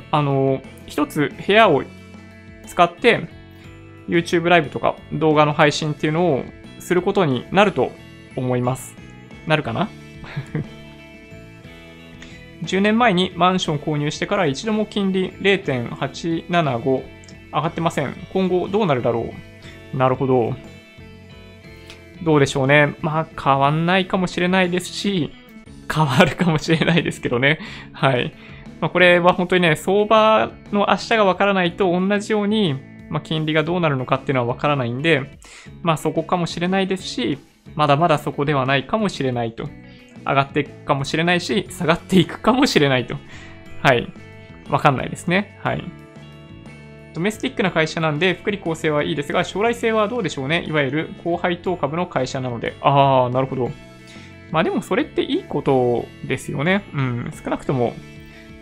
一つ部屋を使って、YouTube ライブとか動画の配信っていうのをすることになると思います。なるかな10年前にマンション購入してから一度も金利 0.875 上がってません。今後どうなるだろう。なるほど。どうでしょうね。まあ、変わんないかもしれないですし、変わるかもしれないですけどね。はい。まあ、これは本当にね、相場の明日がわからないと同じように、まあ、金利がどうなるのかっていうのはわからないんで、まあ、そこかもしれないですし、まだまだそこではないかもしれないと。上がっていくかもしれないし、下がっていくかもしれないと。はい。わかんないですね。はい。ドメスティックな会社なんで、福利厚生はいいですが、将来性はどうでしょうね。いわゆる高配当株の会社なので。ああ、なるほど。まあでもそれっていいことですよね。うん。少なくとも、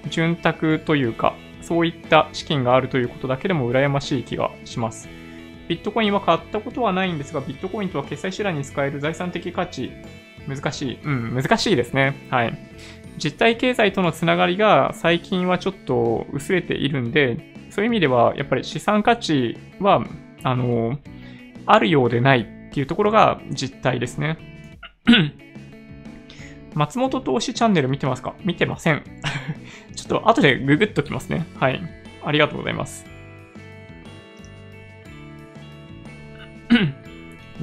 潤沢というか、そういった資金があるということだけでも羨ましい気がします。ビットコインは買ったことはないんですが、ビットコインとは決済手段に使える財産的価値、難しいですね。はい。実体経済とのつながりが最近はちょっと薄れているんで、そういう意味ではやっぱり資産価値はあるようでないっていうところが実態ですね。松本投資チャンネル見てますか？見てません。ちょっと後でググっときますね。はい。ありがとうございます。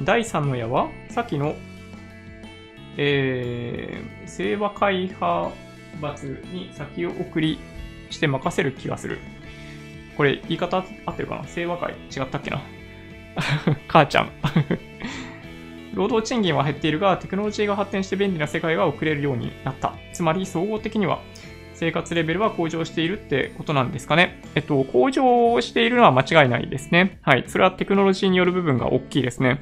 第3の矢は、さっきの、清和会派閥に先を送りして任せる気がする。これ、言い方合ってるかな？清和会違ったっけな母ちゃん。労働賃金は減っているが、テクノロジーが発展して便利な世界が送れるようになった。つまり、総合的には、生活レベルは向上しているってことなんですかね。向上しているのは間違いないですね。はい。それはテクノロジーによる部分が大きいですね。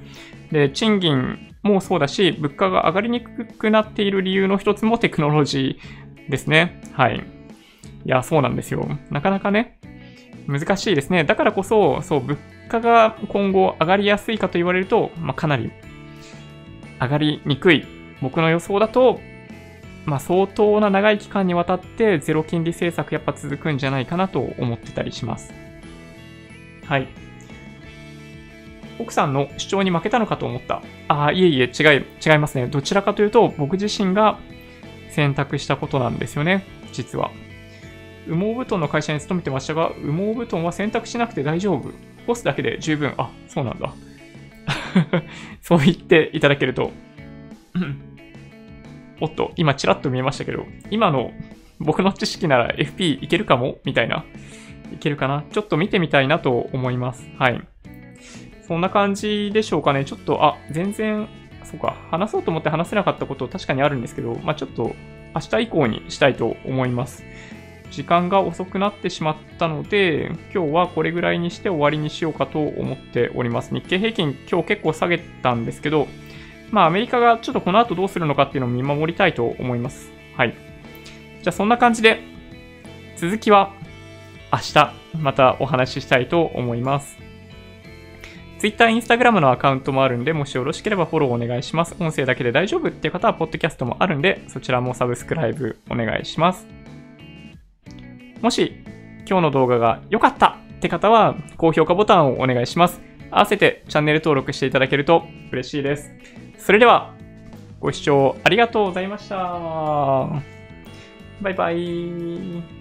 で、賃金もそうだし、物価が上がりにくくなっている理由の一つもテクノロジーですね。はい。いや、そうなんですよ。なかなかね、難しいですね。だからこそ、そう、物価が今後上がりやすいかと言われると、かなり上がりにくい。僕の予想だと、相当な長い期間にわたってゼロ金利政策やっぱ続くんじゃないかなと思ってたりします。はい。奥さんの主張に負けたのかと思った。いえいえ違いますね。どちらかというと僕自身が選択したことなんですよね、実は。羽毛布団の会社に勤めてましたが、羽毛布団は選択しなくて大丈夫。干すだけで十分。あ、そうなんだ。そう言っていただけると。おっと、今チラッと見えましたけど、今の僕の知識なら FP いけるかもみたいな。いけるかな？ちょっと見てみたいなと思います。はい。そんな感じでしょうかね。ちょっと、全然、そうか、話そうと思って話せなかったこと確かにあるんですけど、ちょっと明日以降にしたいと思います。時間が遅くなってしまったので、今日はこれぐらいにして終わりにしようかと思っております。日経平均今日結構下げたんですけど、アメリカがちょっとこの後どうするのかっていうのを見守りたいと思います。はい。じゃあそんな感じで、続きは明日またお話ししたいと思います。Twitter、Instagram のアカウントもあるんで、もしよろしければフォローお願いします。音声だけで大丈夫っていう方は、ポッドキャストもあるんで、そちらもサブスクライブお願いします。もし、今日の動画が良かったって方は、高評価ボタンをお願いします。合わせてチャンネル登録していただけると嬉しいです。それでは、ご視聴ありがとうございました。バイバイ。